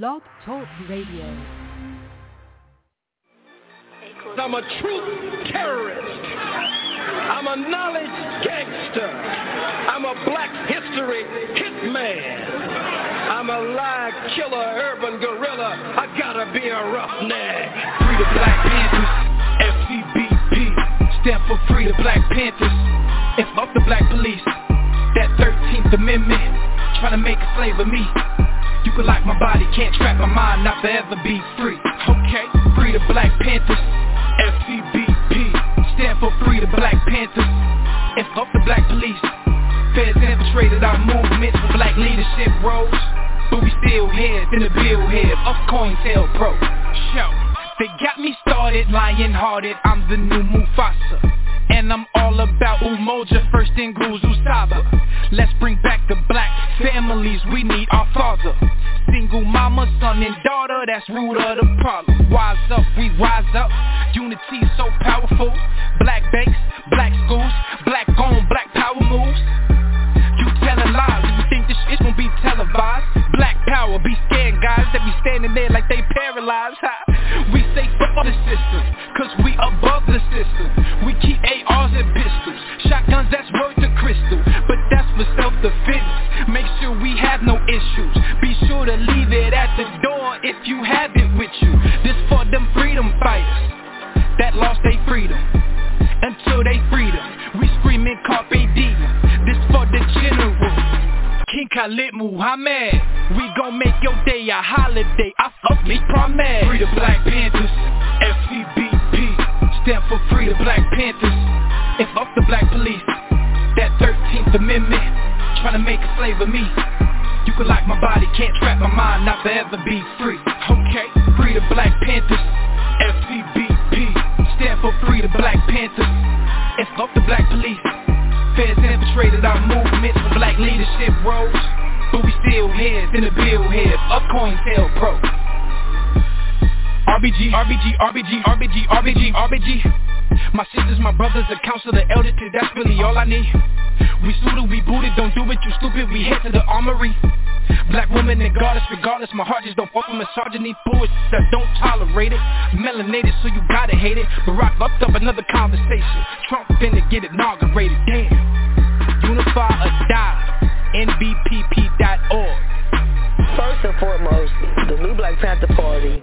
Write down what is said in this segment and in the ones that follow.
Blog Talk Radio. I'm a truth terrorist. I'm a knowledge gangster. I'm a black history hitman. I'm a lie killer, urban gorilla. I gotta be a roughneck. Free the Black Panthers, FCBP. Stand for Free the Black Panthers. It's up the black police. That 13th Amendment, trying to make a slave of me. You can lock my body, can't trap my mind, not forever be free. Okay, Free the Black Panthers, FCBP. Stand for Free the Black Panthers, and fuck the black police. Feds infiltrated our movement for black leadership roles, but we still here, in the bill here, up COINTELPRO. Show, they got me started, lion-hearted, I'm the new Mufasa. And I'm all about Umoja, first in Gru's Usaba. Let's bring back the black families, we need our father. Single mama, son and daughter, that's root of the problem. Wise up, we wise up, unity so powerful. Black banks, black schools, black on, black power moves. You telling lies, you think this shit won't be televised. Black power, be scared guys, that be standing there like they paralyzed. We say fuck the system, cause we above the system. We keep ARs and pistols, shotguns that's worth the crystal. But that's for self-defense, make sure we have no issues. Be sure to leave it at the door if you have it with you. This for them freedom fighters, that lost their freedom, until they freedom. We screaming Carpe Diem, this for the general, King Khalid Muhammad. We gon' make your day a holiday, I fuck me promise. Free the Black Panthers, FCBP. Stand for Free the Black Panthers, and fuck the black police. That 13th Amendment, tryna make a slave of me. You can lock my body, can't trap my mind, not forever be free. Okay, Free the Black Panthers, FCBP. Stand for Free the Black Panthers, and fuck the black police. Feds infiltrated our movement for black leadership roles, but we still heads in the bill heads up COINTELPRO. RBG, RBG, RBG, RBG, RBG, RBG. My sisters, my brothers, the council, the elders, that's really all I need. We suited, we booted, don't do it, you stupid, we head to the armory. Black woman and goddess, regardless, my heart just don't fall for misogyny. Bullshit, I don't tolerate it. Melanated, so you gotta hate it. Barack upped up another conversation. Trump finna get inaugurated, damn. Unify or die, NBPP.org. First and foremost, the new Black Panther Party,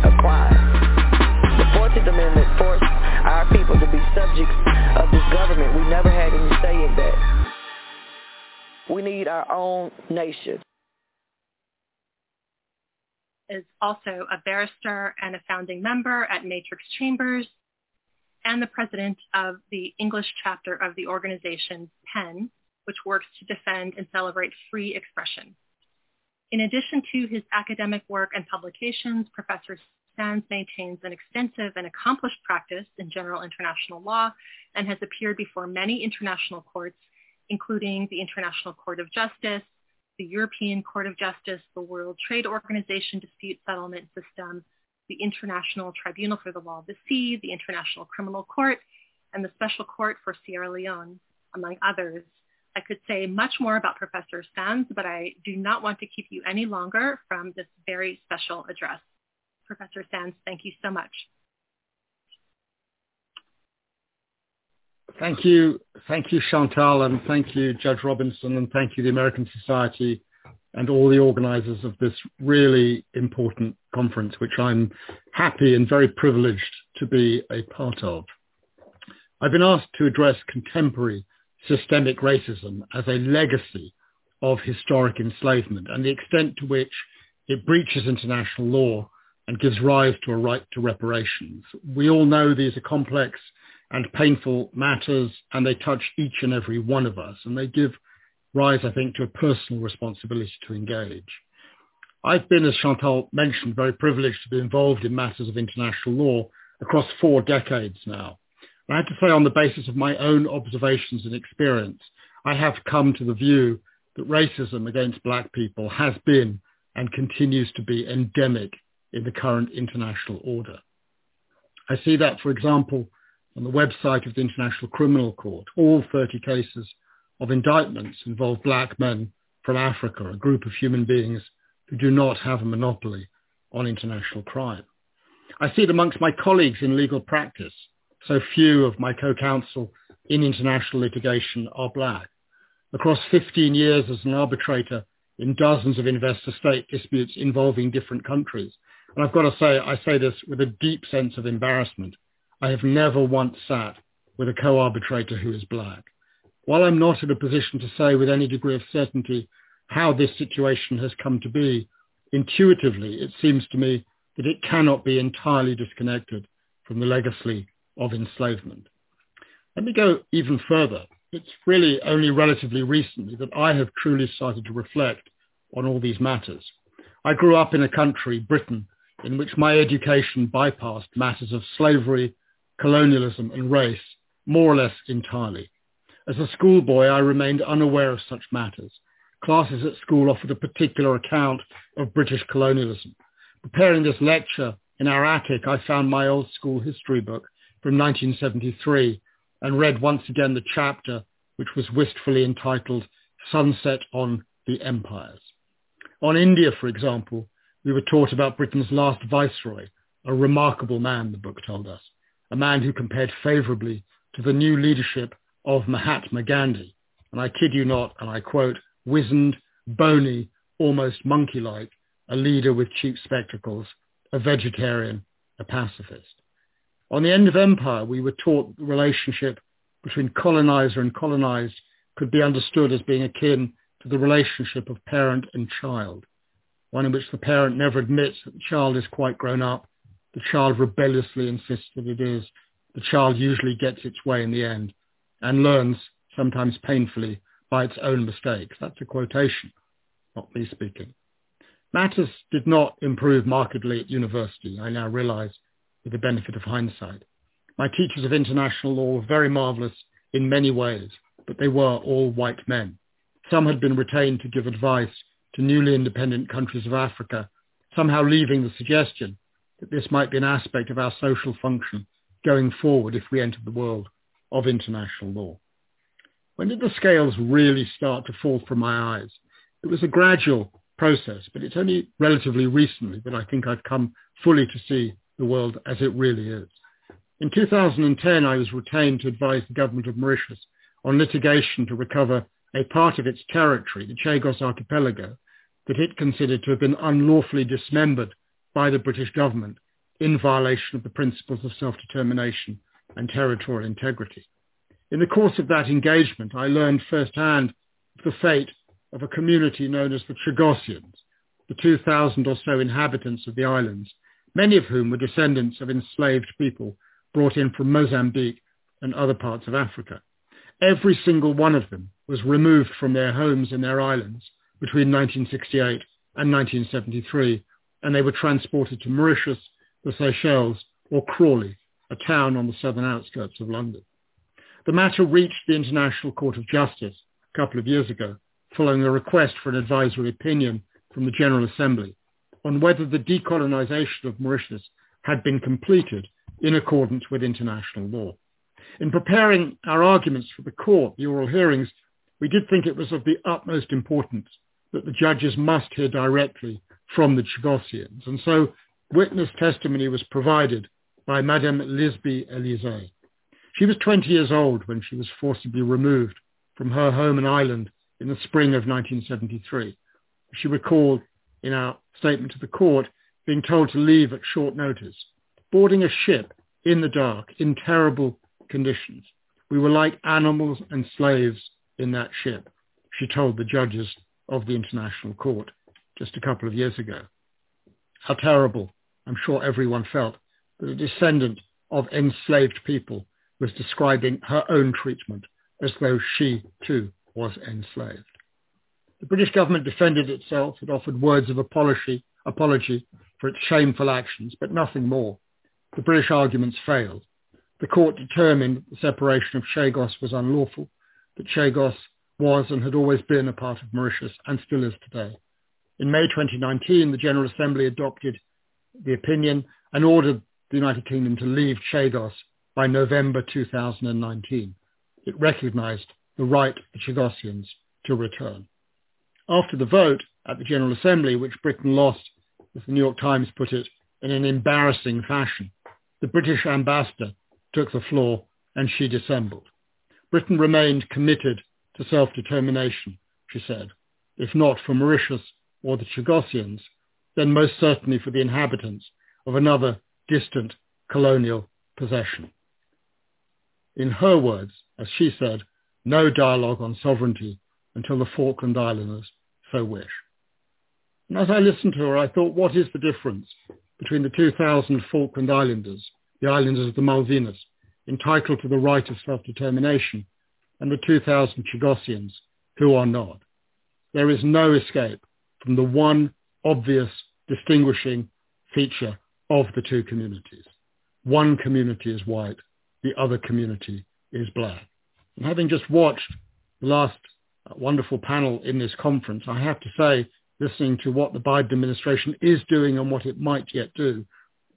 a crime. The 14th Amendment forced our people to be subjects of this government. We never had any say in that. We need our own nation. Is also a barrister and a founding member at Matrix Chambers and the president of the English chapter of the organization PEN, which works to defend and celebrate free expression. In addition to his academic work and publications, Professor Sands maintains an extensive and accomplished practice in general international law and has appeared before many international courts, including the International Court of Justice, the European Court of Justice, the World Trade Organization Dispute Settlement System, the International Tribunal for the Law of the Sea, the International Criminal Court, and the Special Court for Sierra Leone, among others. I could say much more about Professor Sands, but I do not want to keep you any longer from this very special address. Professor Sands, thank you so much. Thank you, Chantal, and thank you, Judge Robinson, and thank you, the American Society, and all the organisers of this really important conference, which I'm happy and very privileged to be a part of. I've been asked to address contemporary systemic racism as a legacy of historic enslavement and the extent to which it breaches international law and gives rise to a right to reparations. We all know these are complex and painful matters, and they touch each and every one of us, and they give rise, I think, to a personal responsibility to engage. I've been, as Chantal mentioned, very privileged to be involved in matters of international law across 4 decades now. I have to say, on the basis of my own observations and experience, I have come to the view that racism against black people has been and continues to be endemic in the current international order. I see that, for example, on the website of the International Criminal Court. All 30 cases of indictments involve black men from Africa, a group of human beings who do not have a monopoly on international crime. I see it amongst my colleagues in legal practice. So few of my co-counsel in international litigation are black. Across 15 years as an arbitrator in dozens of investor-state disputes involving different countries, and I've got to say, I say this with a deep sense of embarrassment, I have never once sat with a co-arbitrator who is black. While I'm not in a position to say with any degree of certainty how this situation has come to be, intuitively it seems to me that it cannot be entirely disconnected from the legacy of enslavement. Let me go even further. It's really only relatively recently that I have truly started to reflect on all these matters. I grew up in a country, Britain, in which my education bypassed matters of slavery, colonialism and race more or less entirely. As a schoolboy, I remained unaware of such matters. Classes at school offered a particular account of British colonialism. Preparing this lecture in our attic, I found my old school history book from 1973 and read once again the chapter which was wistfully entitled Sunset on the Empires. On India, for example, we were taught about Britain's last viceroy, a remarkable man, the book told us, a man who compared favourably to the new leadership of Mahatma Gandhi, and I kid you not, and I quote, wizened, bony, almost monkey-like, a leader with cheap spectacles, a vegetarian, a pacifist. On the end of empire, we were taught the relationship between colonizer and colonized could be understood as being akin to the relationship of parent and child, one in which the parent never admits that the child is quite grown up, the child rebelliously insists that it is, the child usually gets its way in the end and learns, sometimes painfully, by its own mistakes. That's a quotation, not me speaking. Matters did not improve markedly at university, I now realize, with the benefit of hindsight. My teachers of international law were very marvellous in many ways, but they were all white men. Some had been retained to give advice to newly independent countries of Africa, somehow leaving the suggestion that this might be an aspect of our social function going forward if we entered the world of international law. When did the scales really start to fall from my eyes? It was a gradual process, but it's only relatively recently that I think I've come fully to see the world as it really is. In 2010, I was retained to advise the government of Mauritius on litigation to recover a part of its territory, the Chagos Archipelago, that it considered to have been unlawfully dismembered by the British government in violation of the principles of self-determination and territorial integrity. In the course of that engagement, I learned firsthand the fate of a community known as the Chagossians, the 2,000 or so inhabitants of the islands, many of whom were descendants of enslaved people brought in from Mozambique and other parts of Africa. Every single one of them was removed from their homes in their islands between 1968 and 1973, and they were transported to Mauritius, the Seychelles, or Crawley, a town on the southern outskirts of London. The matter reached the International Court of Justice a couple of years ago, following a request for an advisory opinion from the General Assembly on whether the decolonisation of Mauritius had been completed in accordance with international law. In preparing our arguments for the court, the oral hearings, we did think it was of the utmost importance that the judges must hear directly from the Chagossians, and so witness testimony was provided by Madame Lisby Elysée. She was 20 years old when she was forcibly removed from her home and island in the spring of 1973. She recalled in our statement to the court, being told to leave at short notice, boarding a ship in the dark in terrible conditions, We were like animals and slaves in that ship, she told the judges of the International Court just a couple of years ago. How terrible, I'm sure everyone felt, that a descendant of enslaved people was describing her own treatment as though she too was enslaved. The British government defended itself. It offered words of apology for its shameful actions, but nothing more. The British arguments failed. The court determined the separation of Chagos was unlawful, that Chagos was and had always been a part of Mauritius and still is today. In May 2019, the General Assembly adopted the opinion and ordered the United Kingdom to leave Chagos by November 2019. It recognized the right of the Chagossians to return. After the vote at the General Assembly, which Britain lost, as the New York Times put it, in an embarrassing fashion, the British ambassador took the floor and she dissembled. Britain remained committed to self-determination, she said, if not for Mauritius or the Chagossians, then most certainly for the inhabitants of another distant colonial possession. In her words, as she said, no dialogue on sovereignty until the Falkland Islanders so wish. And as I listened to her, I thought, what is the difference between the 2,000 Falkland Islanders, the islanders of the Malvinas, entitled to the right of self-determination, and the 2,000 Chagossians who are not? There is no escape from the one obvious distinguishing feature of the two communities. One community is white, the other community is black. And having just watched the last wonderful panel in this conference, I have to say, listening to what the Biden administration is doing and what it might yet do,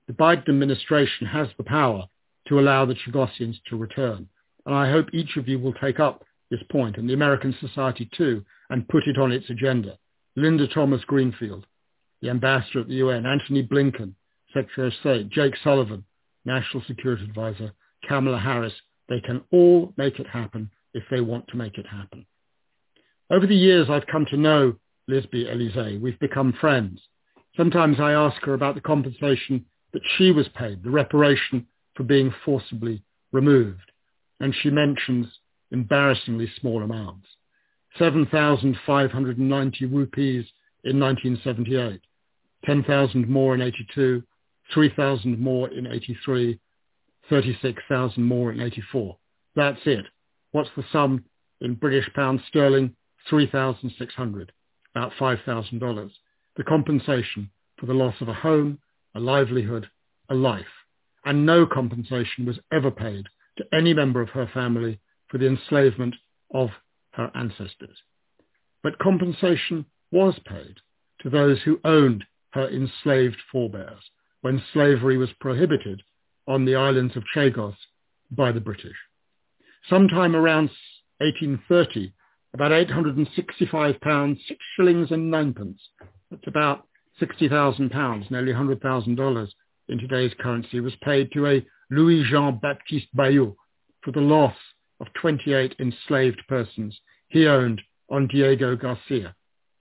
the Biden administration has the power to allow the Chagossians to return. And I hope each of you will take up this point, and the American society too, and put it on its agenda. Linda Thomas-Greenfield, the ambassador at the UN, Anthony Blinken, Secretary of State, Jake Sullivan, National Security Advisor, Kamala Harris, they can all make it happen if they want to make it happen. Over the years, I've come to know Lisby Elysée. We've become friends. Sometimes I ask her about the compensation that she was paid, the reparation for being forcibly removed. And she mentions embarrassingly small amounts. 7,590 rupees in 1978, 10,000 more in 82, 3,000 more in 83, 36,000 more in 84. That's it. What's the sum in British pounds sterling? 3,600, about $5,000. The compensation for the loss of a home, a livelihood, a life. And no compensation was ever paid to any member of her family for the enslavement of her ancestors. But compensation was paid to those who owned her enslaved forebears when slavery was prohibited on the islands of Chagos by the British. Sometime around 1830, about £865, 6s and 9d, that's about £60,000, nearly $100,000 in today's currency, was paid to a Louis-Jean-Baptiste Bayou for the loss of 28 enslaved persons he owned on Diego Garcia,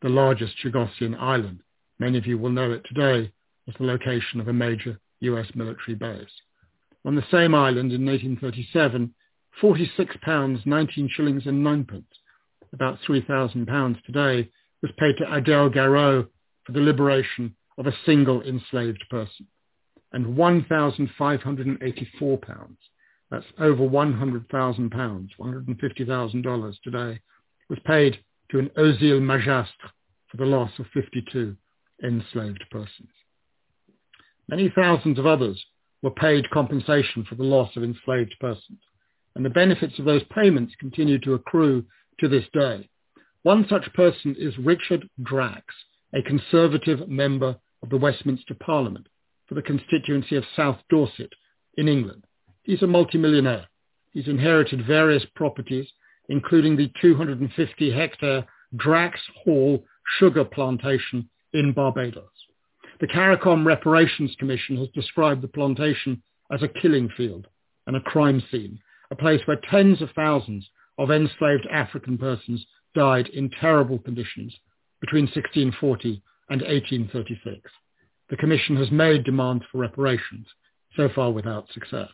the largest Chagossian island. Many of you will know it today as the location of a major US military base. On the same island in 1837, £46, 19s and 9d, about £3,000 today, was paid to Adele Garreau for the liberation of a single enslaved person. And £1,584, that's over £100,000, $150,000 today, was paid to an Ozil Majastre for the loss of 52 enslaved persons. Many thousands of others were paid compensation for the loss of enslaved persons, and the benefits of those payments continue to accrue to this day. One such person is Richard Drax, a Conservative member of the Westminster Parliament for the constituency of South Dorset in England. He's a multimillionaire. He's inherited various properties, including the 250-hectare Drax Hall sugar plantation in Barbados. The CARICOM Reparations Commission has described the plantation as a killing field and a crime scene, a place where tens of thousands of enslaved African persons died in terrible conditions between 1640 and 1836. The commission has made demands for reparations, so far without success.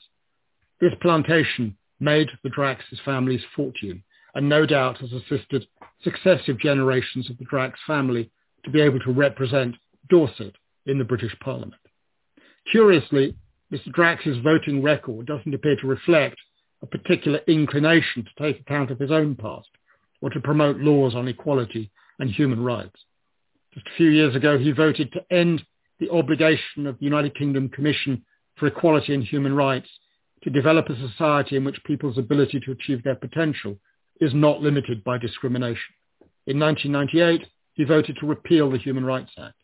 This plantation made the Drax's family's fortune, and no doubt has assisted successive generations of the Drax family to be able to represent Dorset in the British Parliament. Curiously, Mr. Drax's voting record doesn't appear to reflect a particular inclination to take account of his own past or to promote laws on equality and human rights. Just a few years ago, he voted to end the obligation of the United Kingdom Commission for Equality and Human Rights to develop a society in which people's ability to achieve their potential is not limited by discrimination. In 1998, he voted to repeal the Human Rights Act.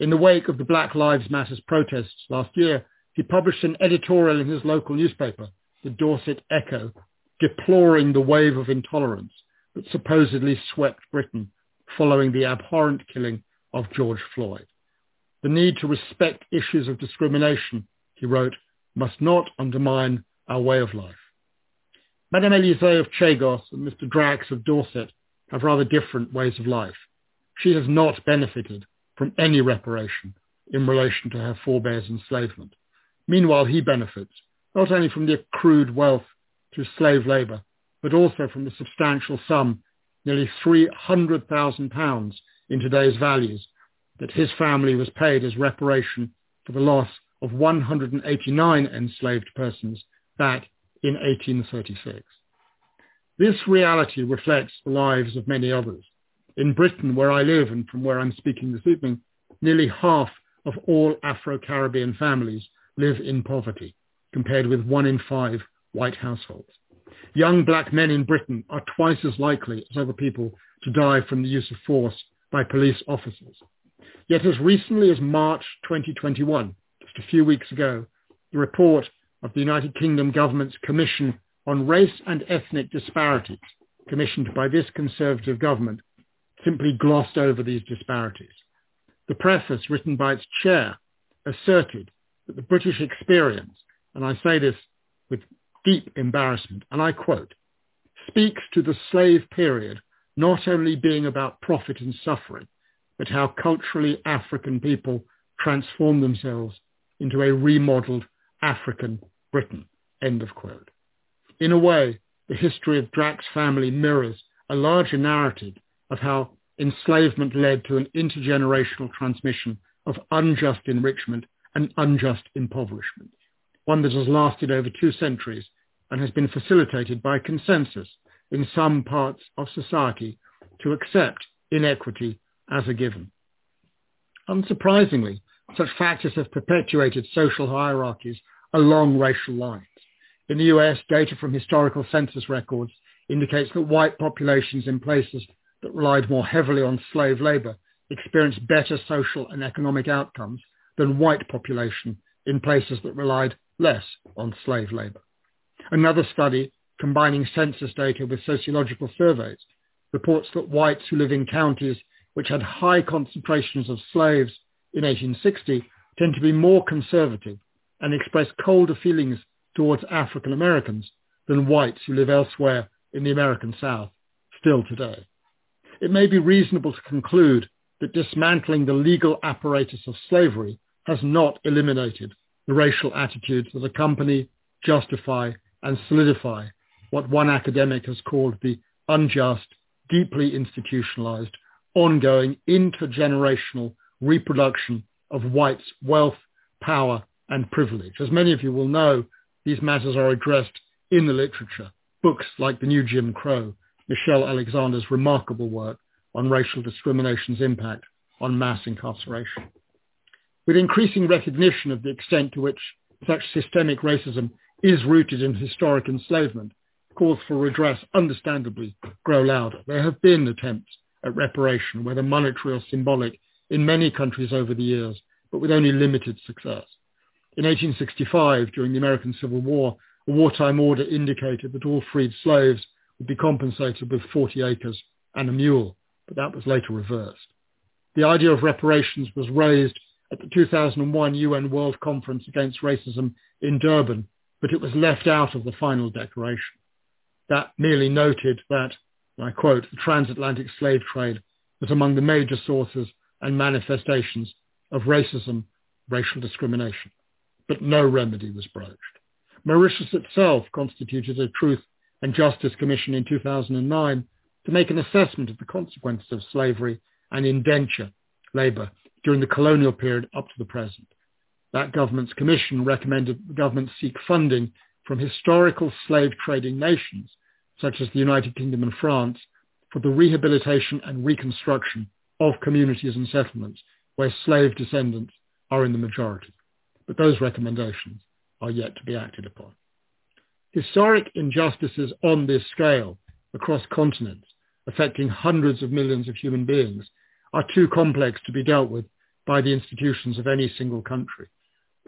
In the wake of the Black Lives Matter protests last year, he published an editorial in his local newspaper, the Dorset Echo, deploring the wave of intolerance that supposedly swept Britain following the abhorrent killing of George Floyd. The need to respect issues of discrimination, he wrote, must not undermine our way of life. Madame Elysée of Chagos and Mr. Drax of Dorset have rather different ways of life. She has not benefited from any reparation in relation to her forebears' enslavement. Meanwhile, he benefits not only from the accrued wealth through slave labour, but also from the substantial sum, nearly £300,000 in today's values, that his family was paid as reparation for the loss of 189 enslaved persons back in 1836. This reality reflects the lives of many others. In Britain, where I live and from where I'm speaking this evening, nearly half of all Afro-Caribbean families live in poverty, compared with 1 in 5 white households. Young black men in Britain are twice as likely as other people to die from the use of force by police officers. Yet as recently as March 2021, just a few weeks ago, the report of the United Kingdom government's Commission on Race and Ethnic Disparities, commissioned by this Conservative government, simply glossed over these disparities. The preface, written by its chair, asserted that the British experience, and I say this with deep embarrassment, and I quote, speaks to the slave period not only being about profit and suffering, but how culturally African people transform themselves into a remodeled African Britain, end of quote. In a way, the history of Drax's family mirrors a larger narrative of how enslavement led to an intergenerational transmission of unjust enrichment and unjust impoverishment, one that has lasted over 2 centuries and has been facilitated by consensus in some parts of society to accept inequity as a given. Unsurprisingly, such factors have perpetuated social hierarchies along racial lines. In the US, data from historical census records indicates that white populations in places that relied more heavily on slave labor experienced better social and economic outcomes than white population in places that relied less on slave labor. Another study, combining census data with sociological surveys, reports that whites who live in counties which had high concentrations of slaves in 1860 tend to be more conservative and express colder feelings towards African Americans than whites who live elsewhere in the American South still today. It may be reasonable to conclude that dismantling the legal apparatus of slavery has not eliminated the racial attitudes that accompany, justify, and solidify what one academic has called the unjust, deeply institutionalized, ongoing intergenerational reproduction of whites' wealth, power, and privilege. As many of you will know, these matters are addressed in the literature. Books like The New Jim Crow, Michelle Alexander's remarkable work on racial discrimination's impact on mass incarceration. With increasing recognition of the extent to which such systemic racism is rooted in historic enslavement, calls for redress understandably grow louder. There have been attempts at reparation, whether monetary or symbolic, in many countries over the years, but with only limited success. In 1865, during the American Civil War, a wartime order indicated that all freed slaves would be compensated with 40 acres and a mule, but that was later reversed. The idea of reparations was raised at the 2001 UN World Conference Against Racism in Durban, but it was left out of the final declaration. That merely noted that, and I quote, the transatlantic slave trade was among the major sources and manifestations of racism, racial discrimination, but no remedy was broached. Mauritius itself constituted a Truth and Justice Commission in 2009 to make an assessment of the consequences of slavery and indenture labour during the colonial period up to the present. That government's commission recommended the government seek funding from historical slave trading nations, such as the United Kingdom and France, for the rehabilitation and reconstruction of communities and settlements where slave descendants are in the majority. But those recommendations are yet to be acted upon. Historic injustices on this scale across continents, affecting hundreds of millions of human beings, are too complex to be dealt with by the institutions of any single country.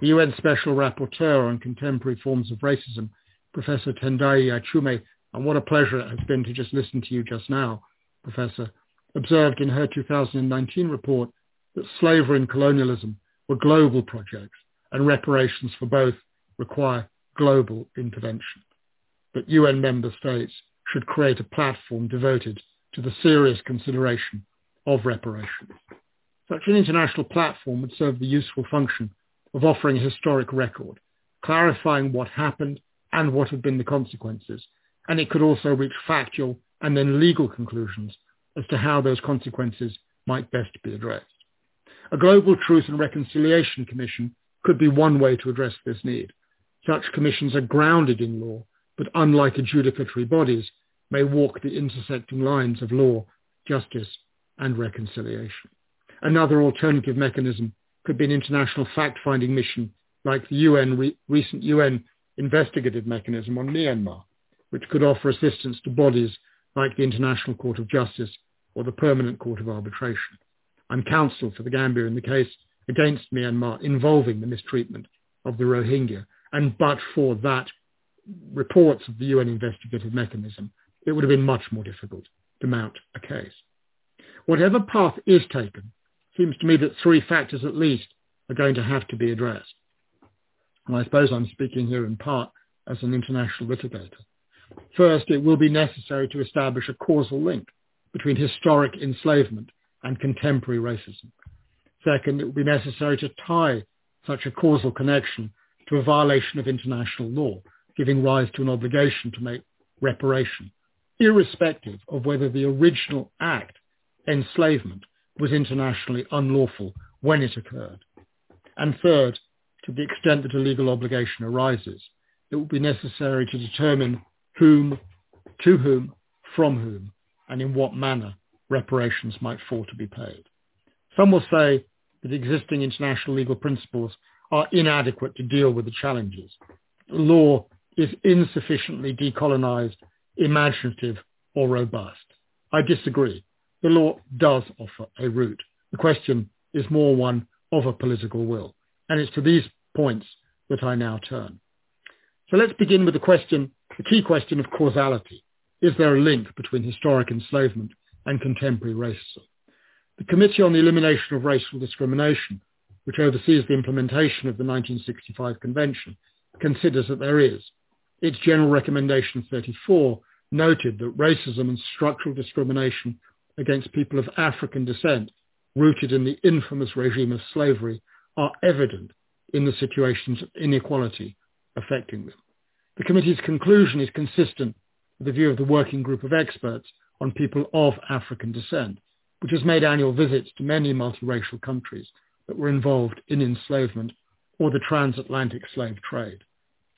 The UN Special Rapporteur on Contemporary Forms of Racism, Professor Tendai Achume, and what a pleasure it has been to just listen to you just now, Professor, observed in her 2019 report that slavery and colonialism were global projects and reparations for both require global intervention. But UN member states should create a platform devoted to the serious consideration of reparations. Such an international platform would serve the useful function of offering a historic record, clarifying what happened and what have been the consequences, and it could also reach factual and then legal conclusions as to how those consequences might best be addressed. A global Truth and Reconciliation Commission could be one way to address this need. Such commissions are grounded in law, but unlike adjudicatory bodies, may walk the intersecting lines of law, justice, and reconciliation. Another alternative mechanism could be an international fact-finding mission like the recent UN investigative mechanism on Myanmar, which could offer assistance to bodies like the International Court of Justice or the Permanent Court of Arbitration. I'm counsel for the Gambia in the case against Myanmar involving the mistreatment of the Rohingya, and but for that reports of the UN investigative mechanism, it would have been much more difficult to mount a case. Whatever path is taken, it seems to me that three factors at least are going to have to be addressed. And I suppose I'm speaking here in part as an international litigator. First, it will be necessary to establish a causal link between historic enslavement and contemporary racism. Second, it will be necessary to tie such a causal connection to a violation of international law, giving rise to an obligation to make reparation, irrespective of whether the original act, enslavement, was internationally unlawful when it occurred. And third, to the extent that a legal obligation arises, it will be necessary to determine whom, to whom, from whom, and in what manner reparations might fall to be paid. Some will say that existing international legal principles are inadequate to deal with the challenges. Law is insufficiently decolonized, imaginative, or robust. I disagree. The law does offer a route. The question is more one of a political will. And it's to these points that I now turn. So let's begin with the key question of causality. Is there a link between historic enslavement and contemporary racism? The Committee on the Elimination of Racial Discrimination, which oversees the implementation of the 1965 Convention, considers that there is. Its General Recommendation 34 noted that racism and structural discrimination against people of African descent, rooted in the infamous regime of slavery, are evident in the situations of inequality affecting them. The committee's conclusion is consistent with the view of the working group of experts on people of African descent, which has made annual visits to many multiracial countries that were involved in enslavement or the transatlantic slave trade.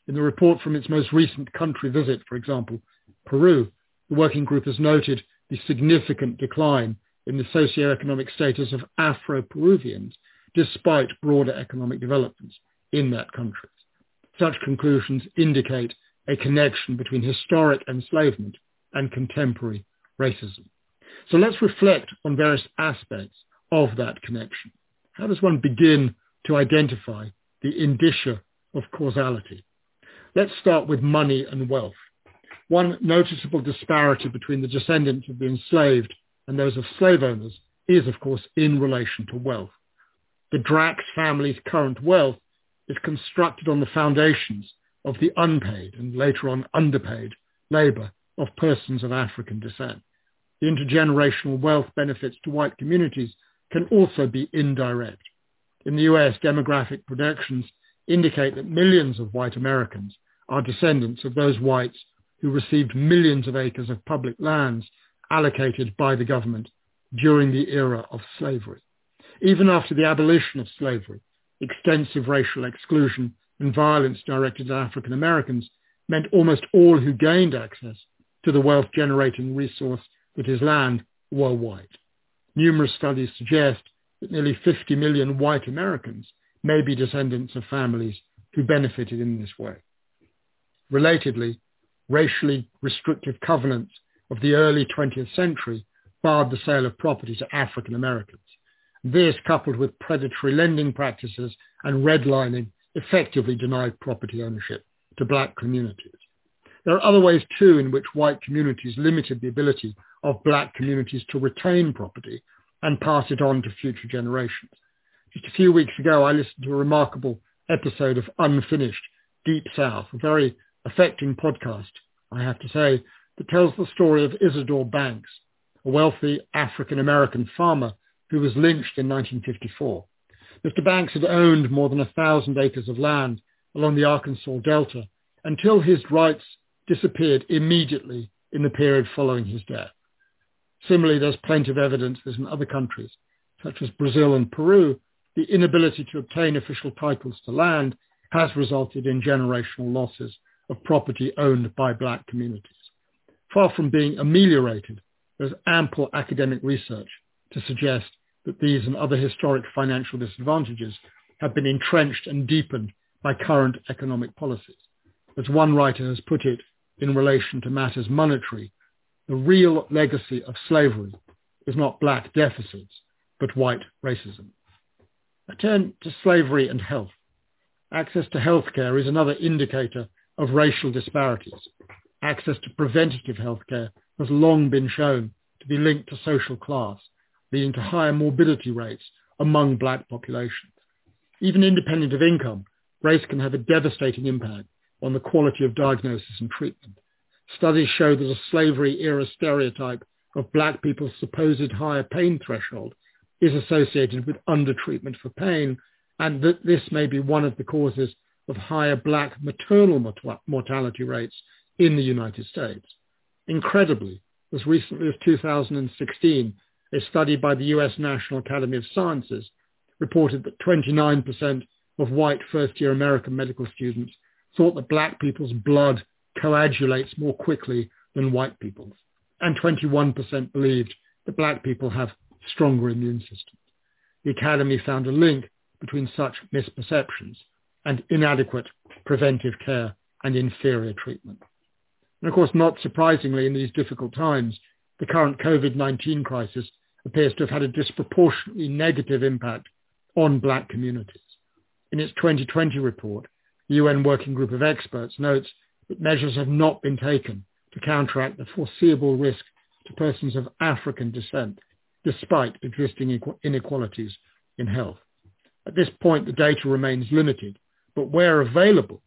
In the report from its most recent country visit, for example, Peru, the working group has noted the significant decline in the socioeconomic status of Afro-Peruvians despite broader economic developments in that country. Such conclusions indicate a connection between historic enslavement and contemporary racism. So let's reflect on various aspects of that connection. How does one begin to identify the indicia of causality? Let's start with money and wealth. One noticeable disparity between the descendants of the enslaved and those of slave owners is, of course, in relation to wealth. The Drax family's current wealth is constructed on the foundations of the unpaid and later on underpaid labor of persons of African descent. The intergenerational wealth benefits to white communities can also be indirect. In the US, demographic projections indicate that millions of white Americans are descendants of those whites who received millions of acres of public lands allocated by the government during the era of slavery. Even after the abolition of slavery, extensive racial exclusion and violence directed at African Americans meant almost all who gained access to the wealth-generating resource that is land were white. Numerous studies suggest that nearly 50 million white Americans may be descendants of families who benefited in this way. Relatedly, racially restrictive covenants of the early 20th century barred the sale of property to African Americans. This, coupled with predatory lending practices and redlining, effectively denied property ownership to black communities. There are other ways, too, in which white communities limited the ability of black communities to retain property and pass it on to future generations. Just a few weeks ago, I listened to a remarkable episode of Unfinished, Deep South, a very affecting podcast, I have to say, that tells the story of Isadore Banks, a wealthy African-American farmer who was lynched in 1954. Mr. Banks had owned more than 1,000 acres of land along the Arkansas Delta until his rights disappeared immediately in the period following his death. Similarly, there's plenty of evidence that in other countries, such as Brazil and Peru, the inability to obtain official titles to land has resulted in generational losses of property owned by black communities. Far from being ameliorated, there's ample academic research to suggest that these and other historic financial disadvantages have been entrenched and deepened by current economic policies. As one writer has put it in relation to matters monetary, the real legacy of slavery is not black deficits, but white racism. I turn to slavery and health. Access to healthcare is another indicator of racial disparities. Access to preventative healthcare has long been shown to be linked to social class, leading to higher morbidity rates among black populations. Even independent of income, race can have a devastating impact on the quality of diagnosis and treatment. Studies show that a slavery-era stereotype of black people's supposed higher pain threshold is associated with undertreatment for pain, and that this may be one of the causes of higher black maternal mortality rates in the United States. Incredibly, as recently as 2016, a study by the US National Academy of Sciences reported that 29% of white first-year American medical students thought that black people's blood coagulates more quickly than white people's, and 21% believed that black people have stronger immune systems. The Academy found a link between such misperceptions and inadequate preventive care and inferior treatment. And of course, not surprisingly, in these difficult times, the current COVID-19 crisis appears to have had a disproportionately negative impact on black communities. In its 2020 report, the UN Working Group of Experts notes that measures have not been taken to counteract the foreseeable risk to persons of African descent, despite existing inequalities in health. At this point, the data remains limited, but where available,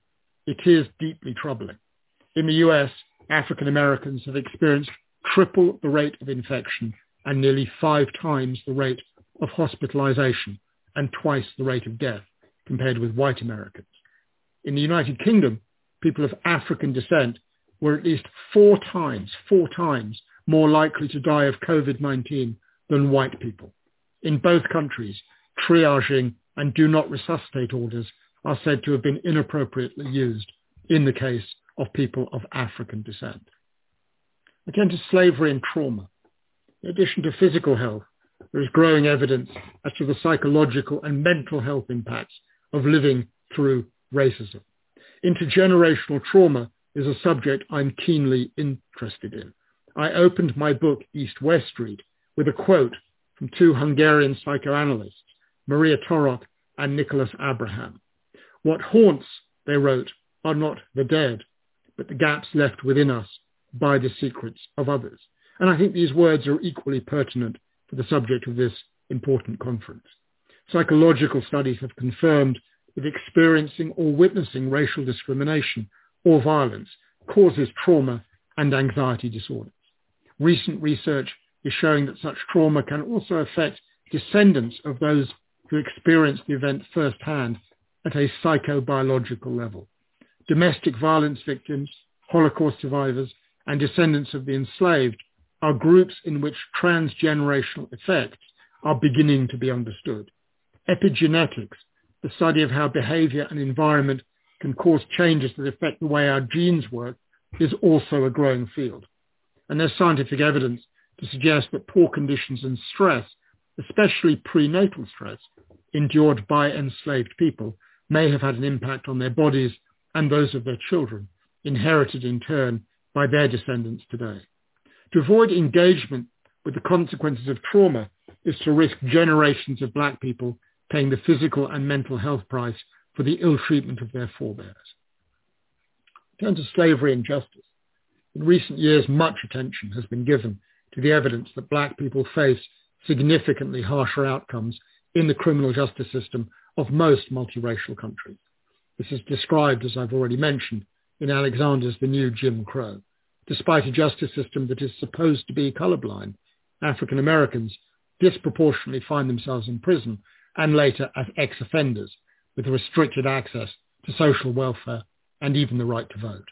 it is deeply troubling. In the US, African Americans have experienced triple the rate of infection and nearly 5 times the rate of hospitalization and 2x the rate of death compared with white Americans. In the United Kingdom, people of African descent were at least 4 times more likely to die of COVID-19 than white people. In both countries, triaging and do not resuscitate orders are said to have been inappropriately used in the case of people of African descent. I turn to slavery and trauma. In addition to physical health, there is growing evidence as to the psychological and mental health impacts of living through racism. Intergenerational trauma is a subject I'm keenly interested in. I opened my book, East West Street, with a quote from 2 Hungarian psychoanalysts, Maria Torok and Nicholas Abraham. "What haunts," they wrote, "are not the dead, but the gaps left within us by the secrets of others." And I think these words are equally pertinent to the subject of this important conference. Psychological studies have confirmed that experiencing or witnessing racial discrimination or violence causes trauma and anxiety disorders. Recent research is showing that such trauma can also affect descendants of those who experienced the event firsthand at a psychobiological level. domestic violence victims, Holocaust survivors, and descendants of the enslaved are groups in which transgenerational effects are beginning to be understood. Epigenetics, the study of how behavior and environment can cause changes that affect the way our genes work, is also a growing field. And there's scientific evidence to suggest that poor conditions and stress, especially prenatal stress, endured by enslaved people may have had an impact on their bodies and those of their children, inherited in turn by their descendants today. To avoid engagement with the consequences of trauma is to risk generations of black people paying the physical and mental health price for the ill treatment of their forebears. Turn to slavery and justice. In recent years, much attention has been given to the evidence that black people face significantly harsher outcomes in the criminal justice system of most multiracial countries. This is described, as I've already mentioned, in Alexander's The New Jim Crow. Despite a justice system that is supposed to be colorblind, African Americans disproportionately find themselves in prison and later as ex-offenders with restricted access to social welfare and even the right to vote.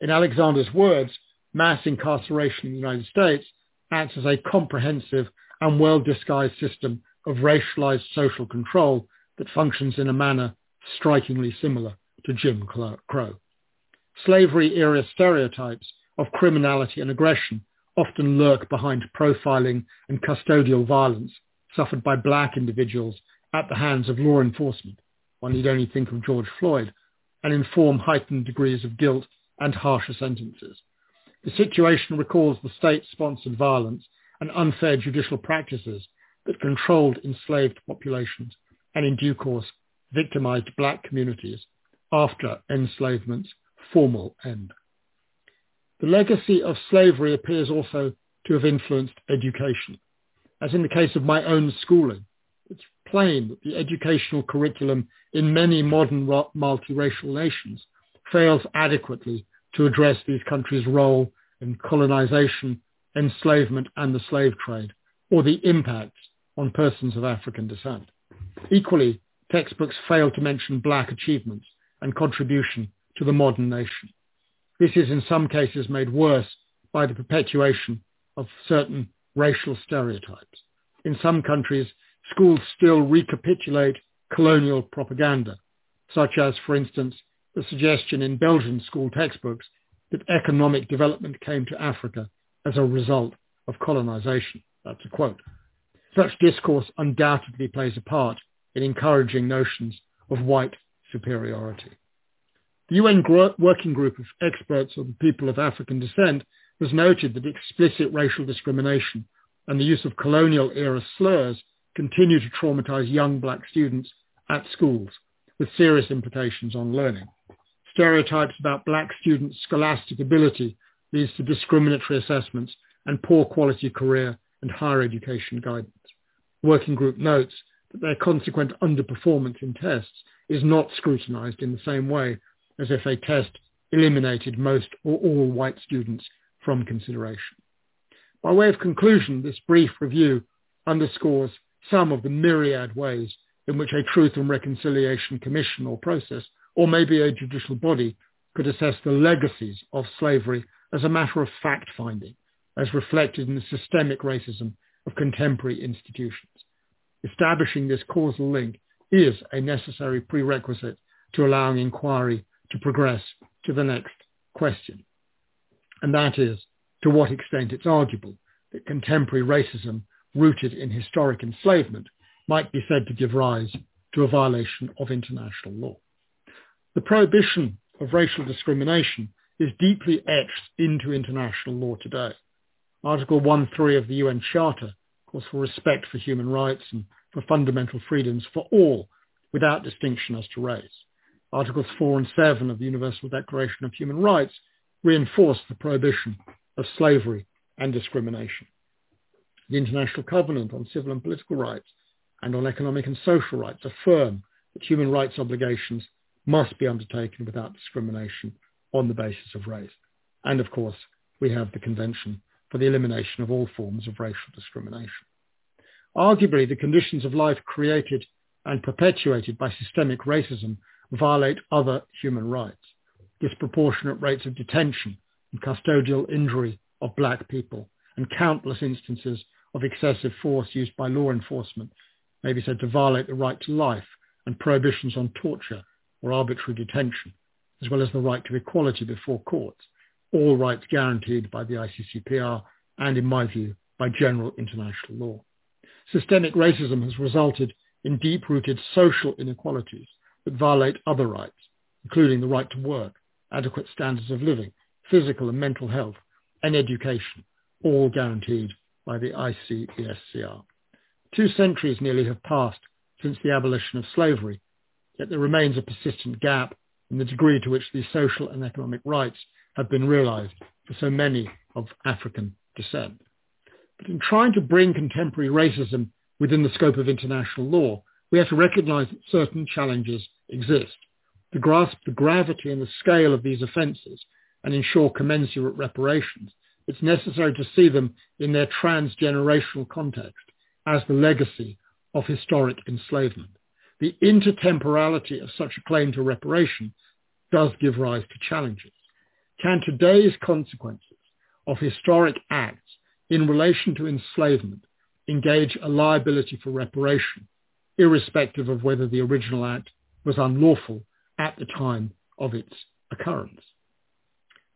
In Alexander's words, mass incarceration in the United States acts as a comprehensive and well-disguised system of racialized social control that functions in a manner strikingly similar to Jim Crow. Slavery-era stereotypes of criminality and aggression often lurk behind profiling and custodial violence suffered by black individuals at the hands of law enforcement. One need only think of George Floyd, and inform heightened degrees of guilt and harsher sentences. The situation recalls the state-sponsored violence and unfair judicial practices that controlled enslaved populations and in due course victimized black communities after enslavement's formal end. The legacy of slavery appears also to have influenced education. As in the case of my own schooling, it's plain that the educational curriculum in many modern multiracial nations fails adequately to address these countries' role in colonization, enslavement, and the slave trade, or the impacts on persons of African descent. Equally, textbooks fail to mention black achievements and contribution to the modern nation. This is in some cases made worse by the perpetuation of certain racial stereotypes. In some countries, schools still recapitulate colonial propaganda, such as, for instance, the suggestion in Belgian school textbooks that economic development came to Africa as a result of colonization. That's a quote. Such discourse undoubtedly plays a part in encouraging notions of white superiority. The UN Working Group of Experts on People of African Descent has noted that explicit racial discrimination and the use of colonial-era slurs continue to traumatize young black students at schools, with serious implications on learning. Stereotypes about black students' scholastic ability leads to discriminatory assessments and poor quality career and higher education guidance. The working group notes that their consequent underperformance in tests is not scrutinized in the same way as if a test eliminated most or all white students from consideration. By way of conclusion, this brief review underscores some of the myriad ways in which a Truth and Reconciliation Commission or process, or maybe a judicial body, could assess the legacies of slavery as a matter of fact-finding, as reflected in the systemic racism of contemporary institutions. Establishing this causal link is a necessary prerequisite to allowing inquiry to progress to the next question, and that is to what extent it's arguable that contemporary racism rooted in historic enslavement might be said to give rise to a violation of international law. The prohibition of racial discrimination is deeply etched into international law today. Article 1.3 of the UN Charter calls for respect for human rights and for fundamental freedoms for all, without distinction as to race. Articles 4 and 7 of the Universal Declaration of Human Rights reinforce the prohibition of slavery and discrimination. The International Covenant on Civil and Political Rights and on Economic and Social Rights affirm that human rights obligations must be undertaken without discrimination on the basis of race. And of course, we have the Convention for the Elimination of All Forms of Racial Discrimination. Arguably, the conditions of life created and perpetuated by systemic racism violate other human rights. disproportionate rates of detention and custodial injury of black people, and countless instances of excessive force used by law enforcement may be said to violate the right to life and prohibitions on torture or arbitrary detention, as well as the right to equality before courts, all rights guaranteed by the ICCPR and, in my view, by general international law. Systemic racism has resulted in deep-rooted social inequalities that violate other rights, including the right to work, adequate standards of living, physical and mental health, and education, all guaranteed by the ICESCR. 2 centuries nearly have passed since the abolition of slavery, yet there remains a persistent gap in the degree to which these social and economic rights have been realized for so many of African descent. But in trying to bring contemporary racism within the scope of international law, we have to recognize that certain challenges exist. To grasp the gravity and the scale of these offenses and ensure commensurate reparations, it's necessary to see them in their transgenerational context as the legacy of historic enslavement. The intertemporality of such a claim to reparation does give rise to challenges. Can today's consequences of historic acts in relation to enslavement engage a liability for reparation, irrespective of whether the original act was unlawful at the time of its occurrence?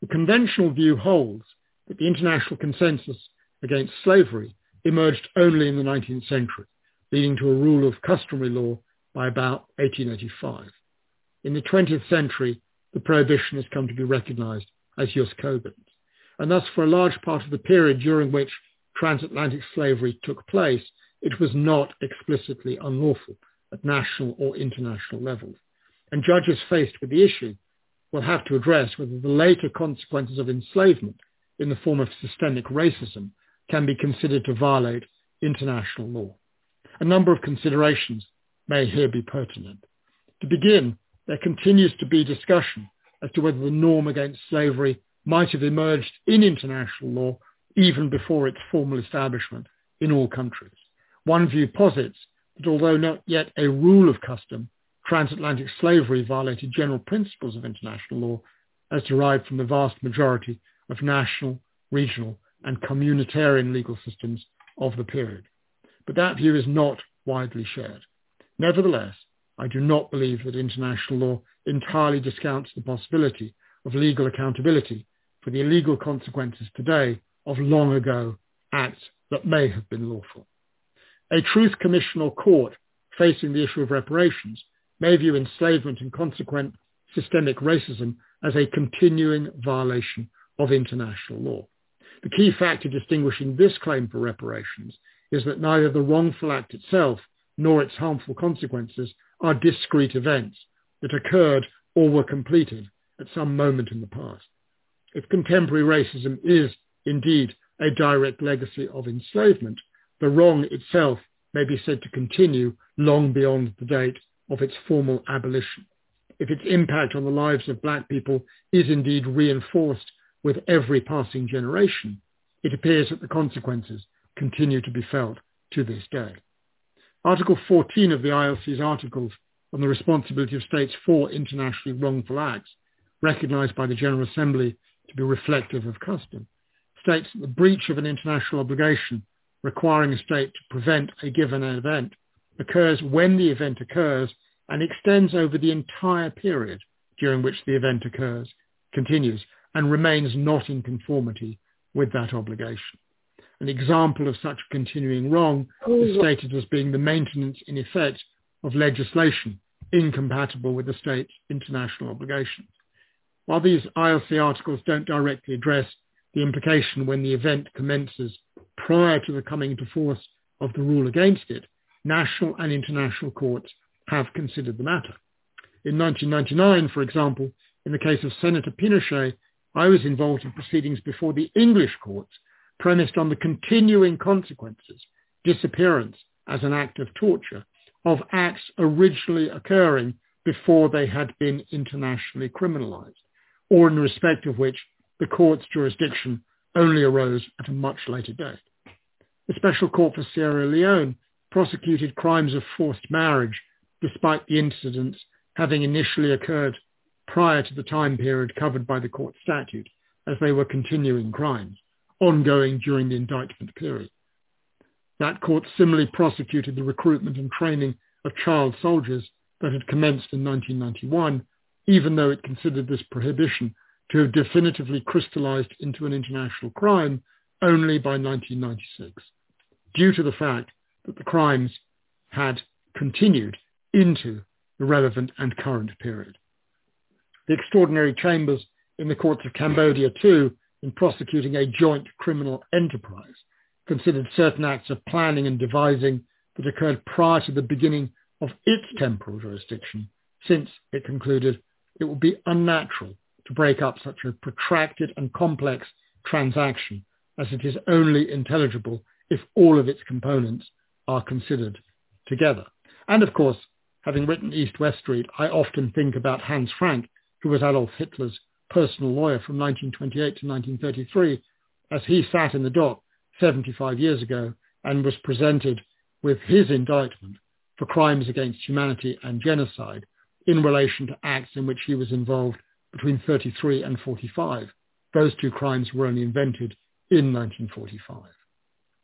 The conventional view holds that the international consensus against slavery emerged only in the 19th century, leading to a rule of customary law by about 1885. In the 20th century, the prohibition has come to be recognized as jus cogens, and thus for a large part of the period during which transatlantic slavery took place, it was not explicitly unlawful at national or international levels. And judges faced with the issue will have to address whether the later consequences of enslavement in the form of systemic racism can be considered to violate international law. A number of considerations may here be pertinent. To begin, there continues to be discussion as to whether the norm against slavery might have emerged in international law even before its formal establishment in all countries. One view posits that although not yet a rule of custom, transatlantic slavery violated general principles of international law as derived from the vast majority of national, regional, and communitarian legal systems of the period. But that view is not widely shared. Nevertheless, I do not believe that international law entirely discounts the possibility of legal accountability for the illegal consequences today of long ago acts that may have been lawful. A truth commission or court facing the issue of reparations may view enslavement and consequent systemic racism as a continuing violation of international law. The key factor distinguishing this claim for reparations is that neither the wrongful act itself nor its harmful consequences are discrete events that occurred or were completed at some moment in the past. If contemporary racism is indeed a direct legacy of enslavement, the wrong itself may be said to continue long beyond the date of its formal abolition, if its impact on the lives of black people is indeed reinforced with every passing generation, it appears that the consequences continue to be felt to this day. Article 14 of the ILC's Articles on the Responsibility of States for Internationally Wrongful Acts, recognized by the General Assembly to be reflective of custom, states that the breach of an international obligation requiring a state to prevent a given event occurs when the event occurs and extends over the entire period during which the event occurs, continues, and remains not in conformity with that obligation. An example of such continuing wrong is stated as being the maintenance in effect of legislation incompatible with the state's international obligations. While these ILC articles don't directly address the implication when the event commences prior to the coming into force of the rule against it, national and international courts have considered the matter. In 1999, for example, in the case of Senator Pinochet, I was involved in proceedings before the English courts premised on the continuing consequences, disappearance as an act of torture, of acts originally occurring before they had been internationally criminalized, or in respect of which the court's jurisdiction only arose at a much later date. The Special Court for Sierra Leone prosecuted crimes of forced marriage despite the incidents having initially occurred prior to the time period covered by the court statute, as they were continuing crimes, ongoing during the indictment period. That court similarly prosecuted the recruitment and training of child soldiers that had commenced in 1991, even though it considered this prohibition to have definitively crystallized into an international crime only by 1996, due to the fact that the crimes had continued into the relevant and current period. The extraordinary chambers in the courts of Cambodia, too, in prosecuting a joint criminal enterprise, considered certain acts of planning and devising that occurred prior to the beginning of its temporal jurisdiction, since it concluded it would be unnatural to break up such a protracted and complex transaction, as it is only intelligible if all of its components are considered together. And of course, having written East West Street, I often think about Hans Frank, who was Adolf Hitler's personal lawyer from 1928 to 1933, as he sat in the dock 75 years ago and was presented with his indictment for crimes against humanity and genocide in relation to acts in which he was involved between 33 and 45. Those two crimes were only invented in 1945.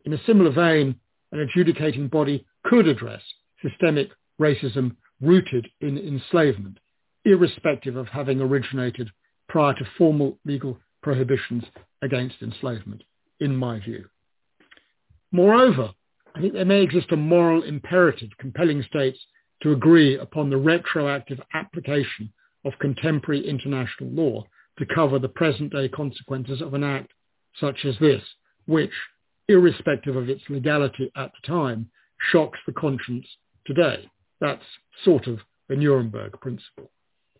In a similar vein, an adjudicating body could address systemic racism rooted in enslavement, irrespective of having originated prior to formal legal prohibitions against enslavement, in my view. Moreover, I think there may exist a moral imperative compelling states to agree upon the retroactive application of contemporary international law to cover the present-day consequences of an act such as this, which, irrespective of its legality at the time, shocks the conscience today. That's sort of the Nuremberg principle.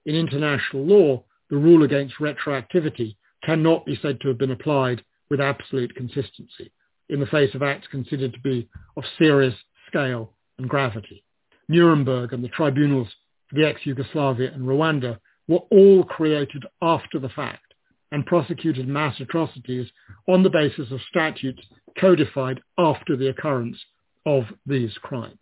In international law, the rule against retroactivity cannot be said to have been applied with absolute consistency in the face of acts considered to be of serious scale and gravity. Nuremberg and the tribunals for the ex-Yugoslavia and Rwanda were all created after the fact and prosecuted mass atrocities on the basis of statutes codified after the occurrence of these crimes.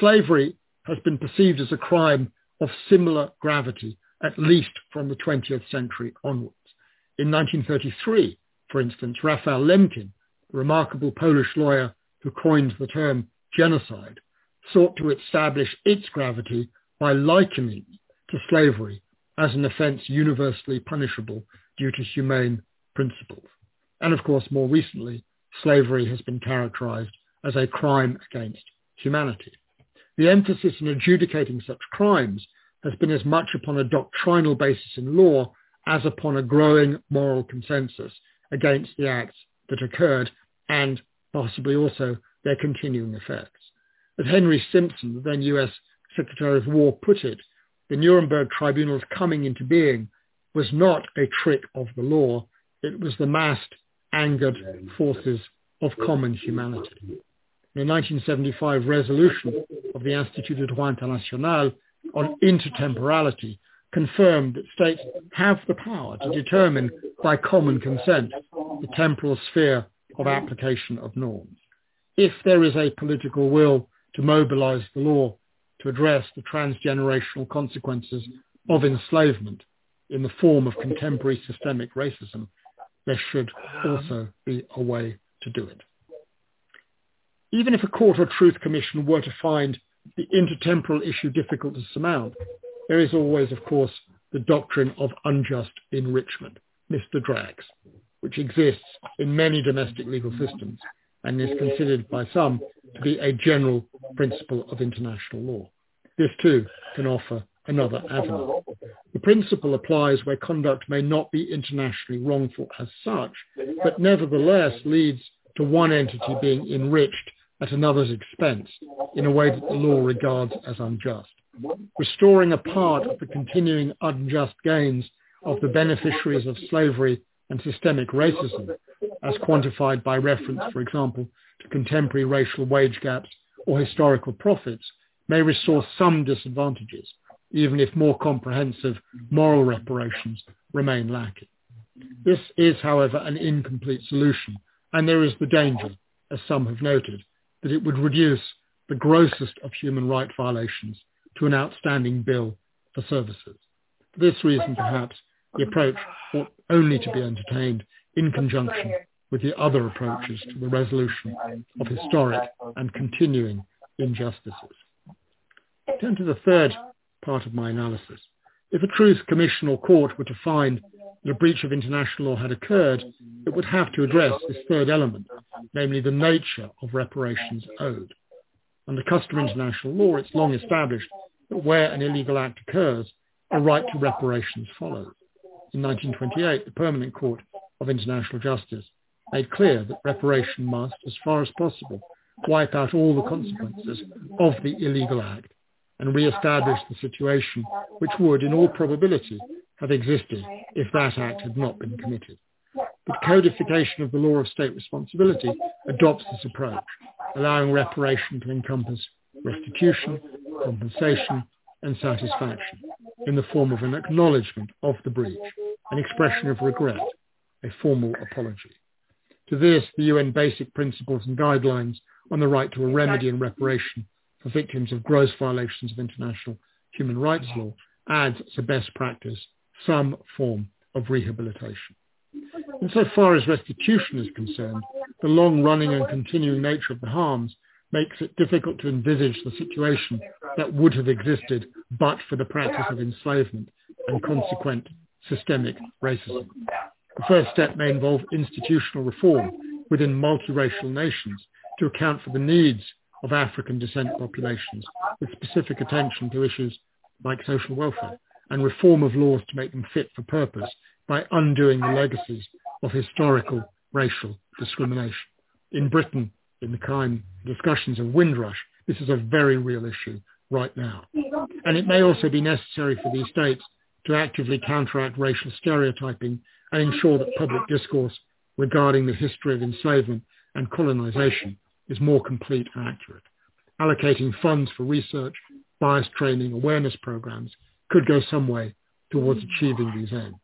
Slavery has been perceived as a crime of similar gravity, at least from the 20th century onwards. In 1933, for instance, Raphael Lemkin, the remarkable Polish lawyer who coined the term genocide, sought to establish its gravity by likening to slavery as an offence universally punishable due to humane principles. And of course, more recently, slavery has been characterised as a crime against humanity. The emphasis in adjudicating such crimes has been as much upon a doctrinal basis in law as upon a growing moral consensus against the acts that occurred and possibly also their continuing effects. As Henry Simpson, the then US Secretary of War, put it, the Nuremberg Tribunal's coming into being was not a trick of the law, it was the massed, angered forces of common humanity. In the 1975 resolution of the Institut de Droit International on intertemporality confirmed that states have the power to determine by common consent the temporal sphere of application of norms. If there is a political will to mobilize the law to address the transgenerational consequences of enslavement in the form of contemporary systemic racism, there should also be a way to do it. Even if a court or truth commission were to find the intertemporal issue difficult to surmount, there is always, of course, the doctrine of unjust enrichment, Mr. Drax, which exists in many domestic legal systems and is considered by some to be a general principle of international law. This too can offer another avenue. The principle applies where conduct may not be internationally wrongful as such, but nevertheless leads to one entity being enriched at another's expense in a way that the law regards as unjust. Restoring a part of the continuing unjust gains of the beneficiaries of slavery and systemic racism, as quantified by reference, for example, to contemporary racial wage gaps or historical profits, may restore some disadvantages, even if more comprehensive moral reparations remain lacking. This is, however, an incomplete solution, and there is the danger, as some have noted, that it would reduce the grossest of human rights violations to an outstanding bill for services. For this reason, perhaps, the approach ought only to be entertained in conjunction with the other approaches to the resolution of historic and continuing injustices. Turn to the third part of my analysis. If a truth commission or court were to find that a breach of international law had occurred, it would have to address this third element, namely the nature of reparations owed. Under customary international law, it's long established that where an illegal act occurs, a right to reparations follows. In 1928, the Permanent Court of International Justice made clear that reparation must, as far as possible, wipe out all the consequences of the illegal act and re-establish the situation which would, in all probability, have existed if that act had not been committed. The codification of the law of state responsibility adopts this approach, allowing reparation to encompass restitution, compensation, and satisfaction in the form of an acknowledgement of the breach, an expression of regret, a formal apology. To this, the UN Basic Principles and Guidelines on the Right to a Remedy and Reparation for Victims of Gross Violations of International Human Rights Law adds, as a best practice, some form of rehabilitation. Insofar as restitution is concerned, the long-running and continuing nature of the harms makes it difficult to envisage the situation that would have existed but for the practice of enslavement and consequent systemic racism. The first step may involve institutional reform within multiracial nations to account for the needs of African descent populations, with specific attention to issues like social welfare, and reform of laws to make them fit for purpose by undoing the legacies of historical racial discrimination. In Britain, in the kind discussions of Windrush, this is a very real issue right now. And it may also be necessary for these states to actively counteract racial stereotyping and ensure that public discourse regarding the history of enslavement and colonization is more complete and accurate. Allocating funds for research, bias training, awareness programs could go some way towards achieving these ends.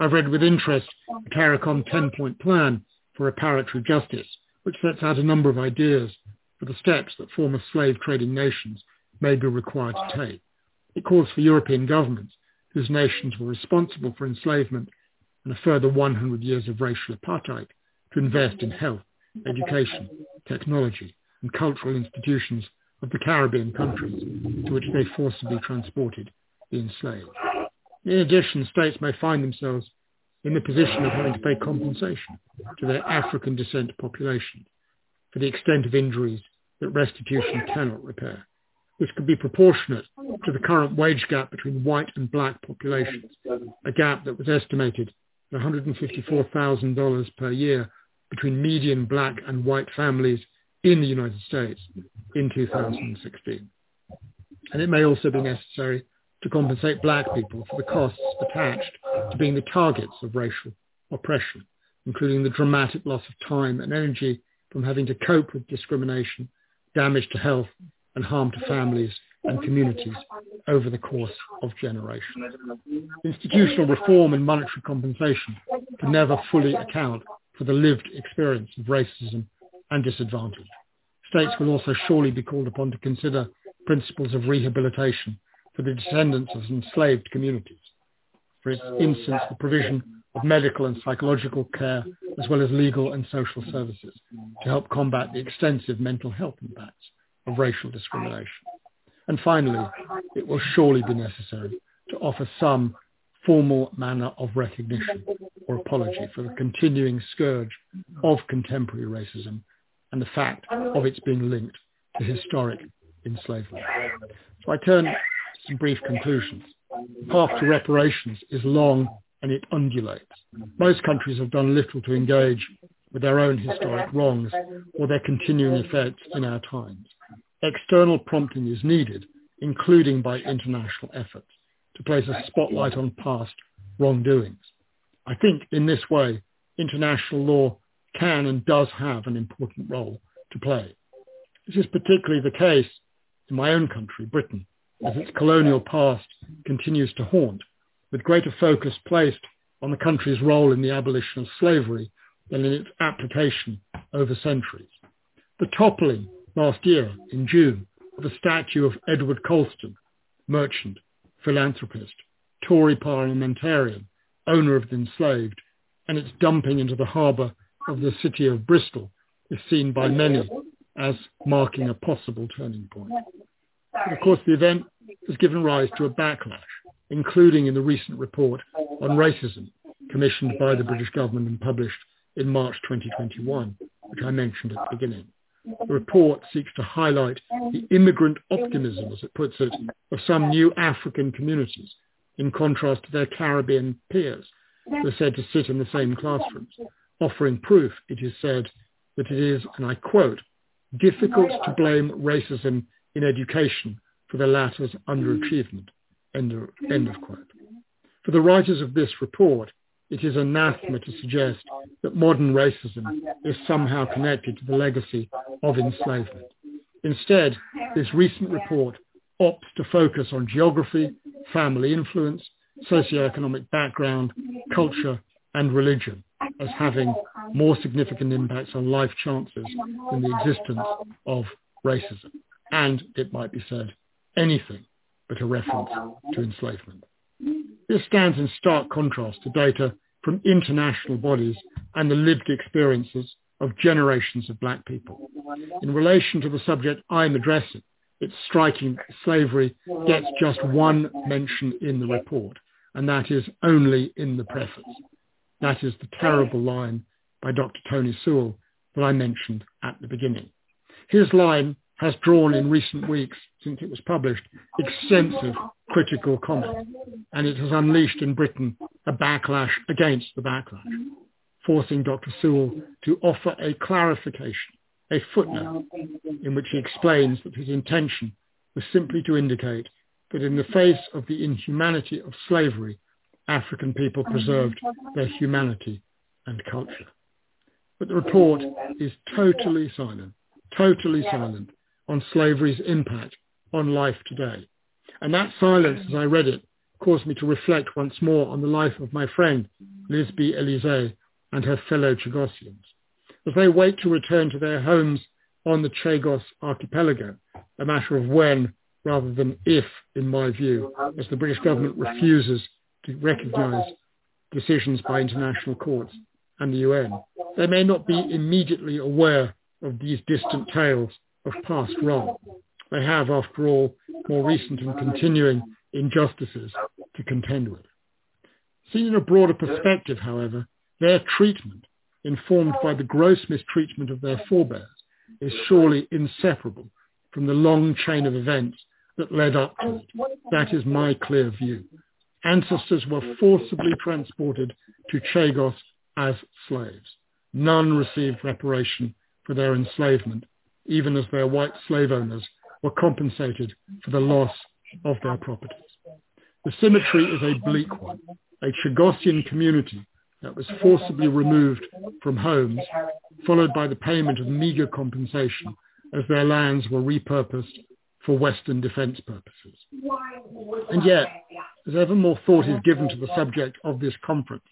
I've read with interest the CARICOM 10-point plan for reparatory justice, which sets out a number of ideas for the steps that former slave trading nations may be required to take. It calls for European governments whose nations were responsible for enslavement and a further 100 years of racial apartheid to invest in health, education, technology, and cultural institutions of the Caribbean countries to which they forcibly transported the enslaved. In addition, states may find themselves in the position of having to pay compensation to their African descent population for the extent of injuries that restitution cannot repair. This could be proportionate to the current wage gap between white and black populations, a gap that was estimated at $154,000 per year between median black and white families in the United States in 2016. And it may also be necessary to compensate black people for the costs attached to being the targets of racial oppression, including the dramatic loss of time and energy from having to cope with discrimination, damage to health, and harm to families and communities over the course of generations. Institutional reform and monetary compensation can never fully account for the lived experience of racism and disadvantage. States will also surely be called upon to consider principles of rehabilitation for the descendants of enslaved communities. For instance, the provision of medical and psychological care, as well as legal and social services, to help combat the extensive mental health impacts of racial discrimination. And finally, it will surely be necessary to offer some formal manner of recognition or apology for the continuing scourge of contemporary racism and the fact of its being linked to historic enslavement. So I turn to some brief conclusions. The path to reparations is long and it undulates. Most countries have done little to engage with their own historic wrongs or their continuing effects in our times. External prompting is needed, including by international efforts, to place a spotlight on past wrongdoings. I think in this way, international law can and does have an important role to play. This is particularly the case in my own country, Britain, as its colonial past continues to haunt, with greater focus placed on the country's role in the abolition of slavery than in its application over centuries. The toppling last year, in June, of the statue of Edward Colston, merchant, philanthropist, Tory parliamentarian, owner of the enslaved, and its dumping into the harbour of the city of Bristol is seen by many as marking a possible turning point. And of course, the event has given rise to a backlash, including in the recent report on racism commissioned by the British government and published in March 2021, which I mentioned at the beginning. The report seeks to highlight the immigrant optimism, as it puts it, of some new African communities, in contrast to their Caribbean peers, who are said to sit in the same classrooms, offering proof, it is said, that it is, and I quote, difficult to blame racism in education for the latter's underachievement, end of quote. For the writers of this report, it is anathema to suggest that modern racism is somehow connected to the legacy of enslavement. Instead, this recent report opts to focus on geography, family influence, socioeconomic background, culture, and religion as having more significant impacts on life chances than the existence of racism. And, it might be said, anything but a reference to enslavement. This stands in stark contrast to data from international bodies and the lived experiences of generations of black people. In relation to the subject I'm addressing, it's striking that slavery gets just one mention in the report, and that is only in the preface. That is the terrible line by Dr. Tony Sewell that I mentioned at the beginning. His line has drawn in recent weeks, since it was published, extensive critical comment, and it has unleashed in Britain a backlash against the backlash, forcing Dr. Sewell to offer a clarification, a footnote, in which he explains that his intention was simply to indicate that in the face of the inhumanity of slavery, African people preserved their humanity and culture. But the report is totally silent, on slavery's impact on life today. And that silence, as I read it, caused me to reflect once more on the life of my friend, Lisby Elysée, and her fellow Chagossians. As they wait to return to their homes on the Chagos Archipelago, a matter of when rather than if, in my view, as the British government refuses to recognise decisions by international courts and the UN, they may not be immediately aware of these distant tales of past wrong. They have, after all, more recent and continuing injustices to contend with. Seen in a broader perspective, however, their treatment, informed by the gross mistreatment of their forebears, is surely inseparable from the long chain of events that led up to it. That is my clear view. Ancestors were forcibly transported to Chagos as slaves. None received reparation for their enslavement, even as their white slave owners were compensated for the loss of their properties. The symmetry is a bleak one. A Chagossian community that was forcibly removed from homes, followed by the payment of meager compensation as their lands were repurposed for Western defense purposes. And yet, as ever more thought is given to the subject of this conference,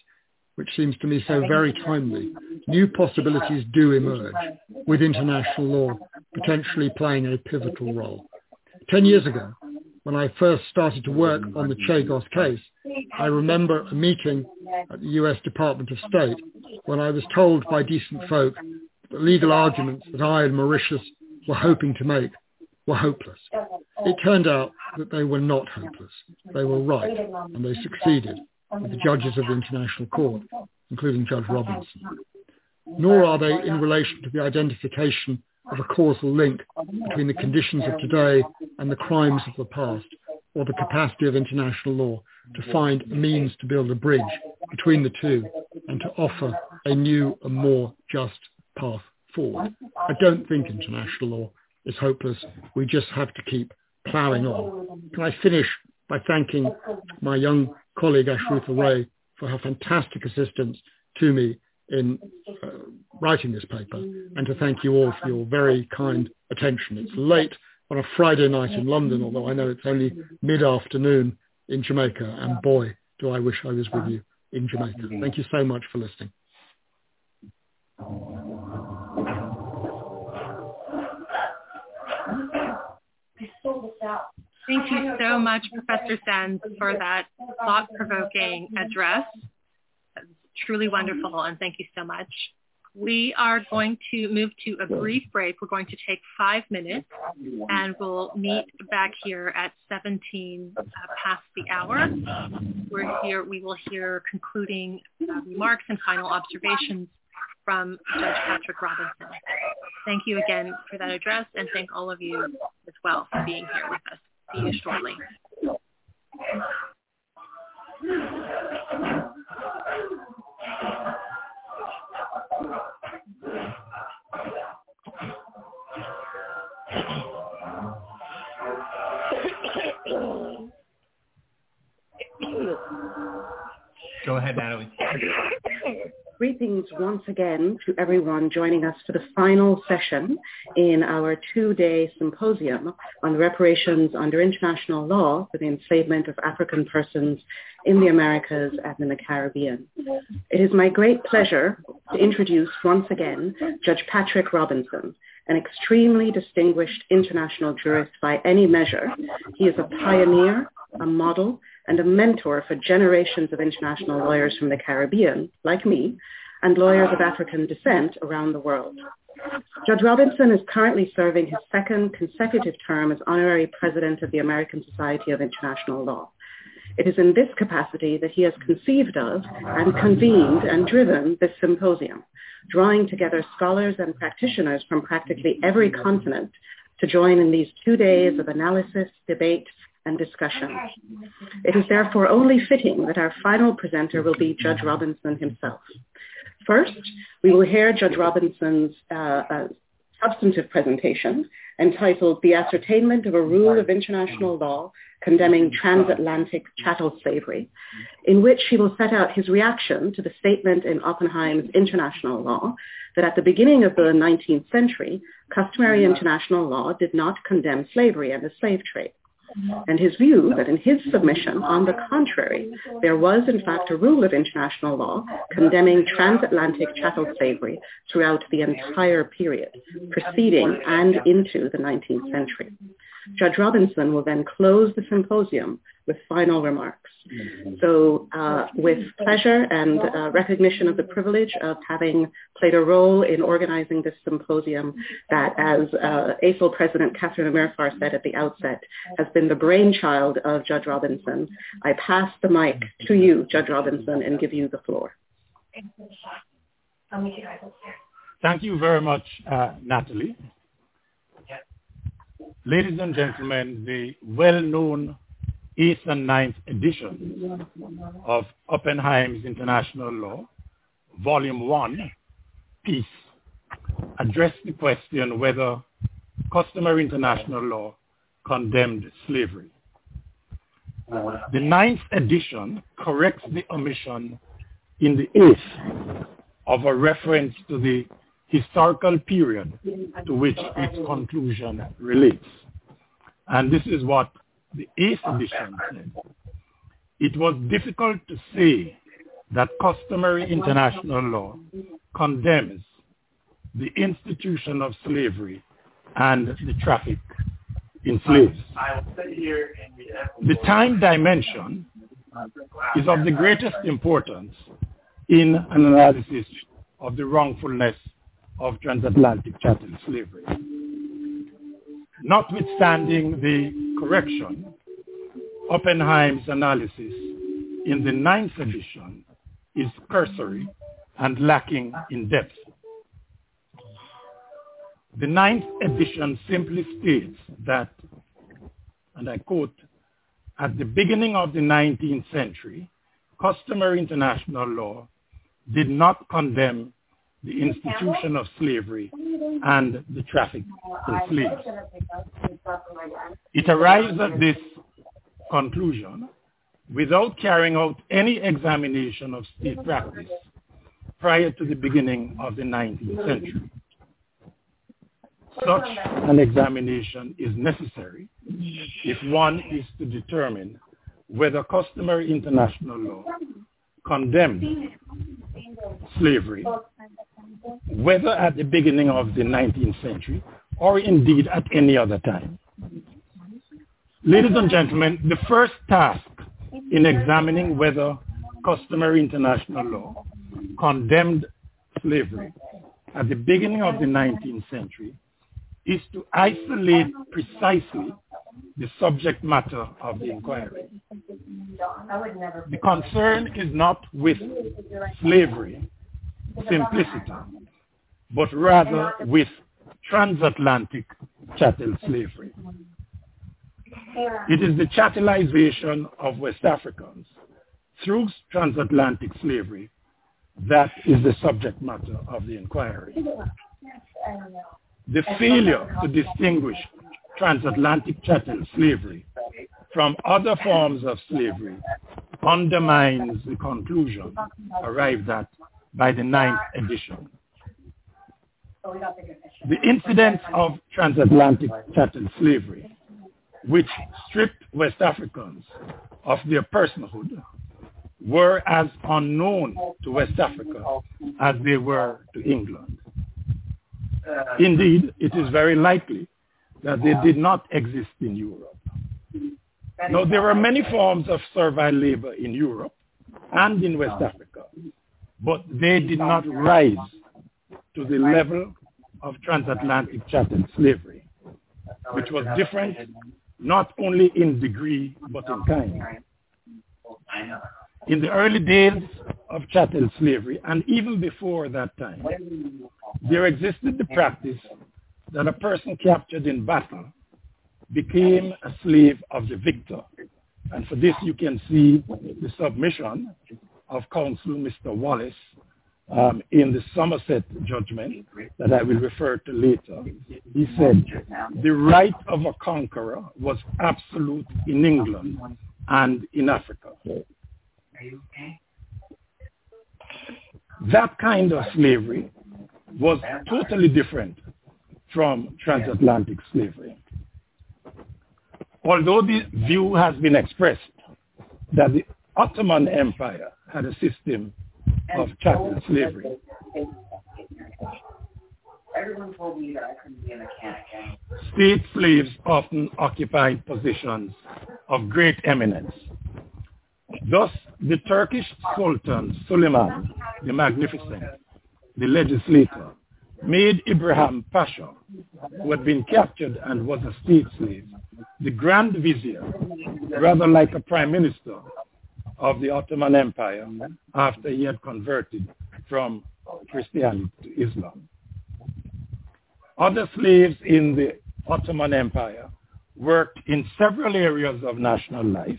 which seems to me so very timely, new possibilities do emerge, with international law potentially playing a pivotal role. 10 years ago, when I first started to work on the Chagos case, I remember a meeting at the US Department of State when I was told by decent folk that the legal arguments that I and Mauritius were hoping to make were hopeless. It turned out that they were not hopeless. They were right, and they succeeded, with the judges of the International Court, including Judge Robinson. Nor are they in relation to the identification of a causal link between the conditions of today and the crimes of the past, or the capacity of international law to find a means to build a bridge between the two and to offer a new and more just path forward. I don't think international law is hopeless. We just have to keep ploughing on. Can I finish by thanking my young colleague Ashrutha Ray for her fantastic assistance to me in writing this paper, and to thank you all for your very kind attention. It's late on a Friday night in London, although I know it's only mid-afternoon in Jamaica, and boy, do I wish I was with you in Jamaica. Thank you so much for listening. Thank you so much, Professor Sands, for that thought-provoking address. That was truly wonderful, and thank you so much. We are going to move to a brief break. We're going to take 5 minutes, and we'll meet back here at 17 past the hour. We will hear concluding remarks and final observations from Judge Patrick Robinson. Thank you again for that address, and thank all of you as well for being here with us. See you shortly. Go ahead, Natalie. Greetings once again to everyone joining us for the final session in our two-day symposium on reparations under international law for the enslavement of African persons in the Americas and in the Caribbean. It is my great pleasure to introduce once again Judge Patrick Robinson, an extremely distinguished international jurist by any measure. He is a pioneer, a model, and a mentor for generations of international lawyers from the Caribbean, like me, and lawyers of African descent around the world. Judge Robinson is currently serving his second consecutive term as honorary president of the American Society of International Law. It is in this capacity that he has conceived of and convened and driven this symposium, drawing together scholars and practitioners from practically every continent to join in these 2 days of analysis, debate, and discussion. It is therefore only fitting that our final presenter will be Judge Robinson himself. First, we will hear Judge Robinson's substantive presentation entitled The Ascertainment of a Rule of International Law Condemning Transatlantic Chattel Slavery, in which he will set out his reaction to the statement in Oppenheim's International Law that at the beginning of the 19th century, customary international law did not condemn slavery and the slave trade, and his view that in his submission, on the contrary, there was in fact a rule of international law condemning transatlantic chattel slavery throughout the entire period, preceding and into the 19th century. Judge Robinson will then close the symposium with final remarks. So with pleasure and recognition of the privilege of having played a role in organizing this symposium that, as ASIL President Catherine Amirfar said at the outset, has been the brainchild of Judge Robinson, I pass the mic to you, Judge Robinson, and give you the floor. Thank you very much, Natalie. Ladies and gentlemen, the well-known 8th and 9th edition of Oppenheim's International Law, Volume 1, Peace, addressed the question whether customary international law condemned slavery. The 9th edition corrects the omission in the 8th of a reference to the historical period to which its conclusion relates. And this is what the 8th edition said. It was difficult to say that customary international law condemns the institution of slavery and the traffic in slaves. The time dimension is of the greatest importance in an analysis of the wrongfulness of transatlantic chattel slavery. Notwithstanding the correction, Oppenheim's analysis in the 9th edition is cursory and lacking in depth. The 9th edition simply states that, and I quote, at the beginning of the 19th century, customary international law did not condemn the institution of slavery and the traffic in slaves. It arrives at this conclusion without carrying out any examination of state practice prior to the beginning of the 19th century. Such an examination is necessary if one is to determine whether customary international law condemned slavery, whether at the beginning of the 19th century or indeed at any other time. Ladies and gentlemen, the first task in examining whether customary international law condemned slavery at the beginning of the 19th century is to isolate precisely the subject matter of the inquiry. The concern is not with slavery simplicity, but rather with transatlantic chattel slavery. It is the chattelization of West Africans through transatlantic slavery that is the subject matter of the inquiry. The failure to distinguish transatlantic chattel slavery from other forms of slavery undermines the conclusion arrived at by the 9th edition. The incidence of transatlantic chattel slavery, which stripped West Africans of their personhood, were as unknown to West Africa as they were to England. Indeed, it is very likely that they did not exist in Europe. Now, there were many forms of servile labor in Europe and in West Africa, but they did not rise to the level of transatlantic chattel slavery, which was different not only in degree but in kind. In the early days of chattel slavery, and even before that time, there existed the practice that a person captured in battle became a slave of the victor. And for this, you can see the submission of Counsel Mr. Wallace in the Somerset judgment that I will refer to later. He said, the right of a conqueror was absolute in England and in Africa. That kind of slavery was totally different from transatlantic slavery. Although the view has been expressed that the Ottoman Empire had a system of chattel slavery, state slaves often occupied positions of great eminence. Thus, the Turkish Sultan Suleiman the Magnificent, the legislator, made Ibrahim Pasha, who had been captured and was a state slave, the Grand Vizier, rather like a prime minister of the Ottoman Empire after he had converted from Christianity to Islam. Other slaves in the Ottoman Empire worked in several areas of national life,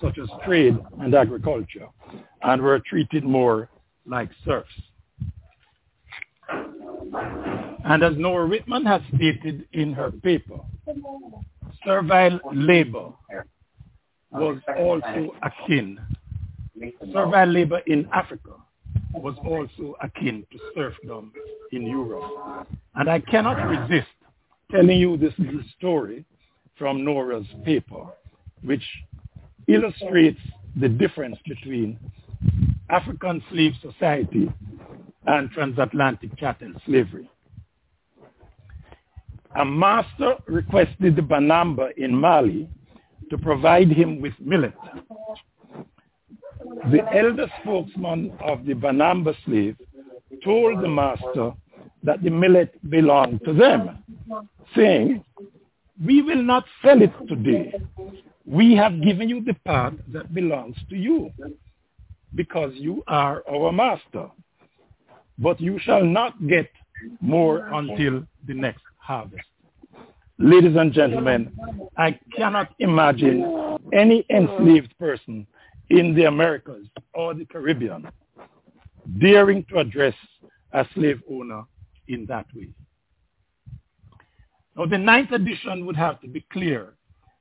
such as trade and agriculture, and were treated more like serfs. And as Noah Whitman has stated in her paper, servile labor in Africa was also akin to serfdom in Europe. And I cannot resist telling you this little story from Nora's paper, which illustrates the difference between African slave society and transatlantic chattel slavery. A master requested the Banamba in Mali to provide him with millet. The elder spokesman of the Banamba slave told the master that the millet belonged to them, saying, "We will not sell it today. We have given you the part that belongs to you, because you are our master. But you shall not get more until the next harvest." Ladies and gentlemen, I cannot imagine any enslaved person in the Americas or the Caribbean daring to address a slave owner in that way. Now, the 9th edition would have to be clear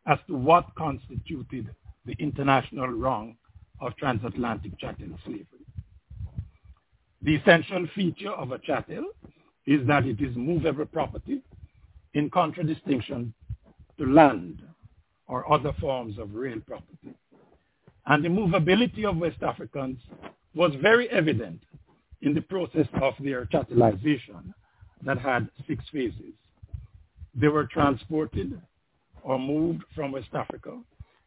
as to what constituted the international wrong of transatlantic chattel slavery. The essential feature of a chattel is that it is movable property, in contradistinction to land or other forms of real property. And the movability of West Africans was very evident in the process of their chattelization that had 6 phases. They were transported or moved from West Africa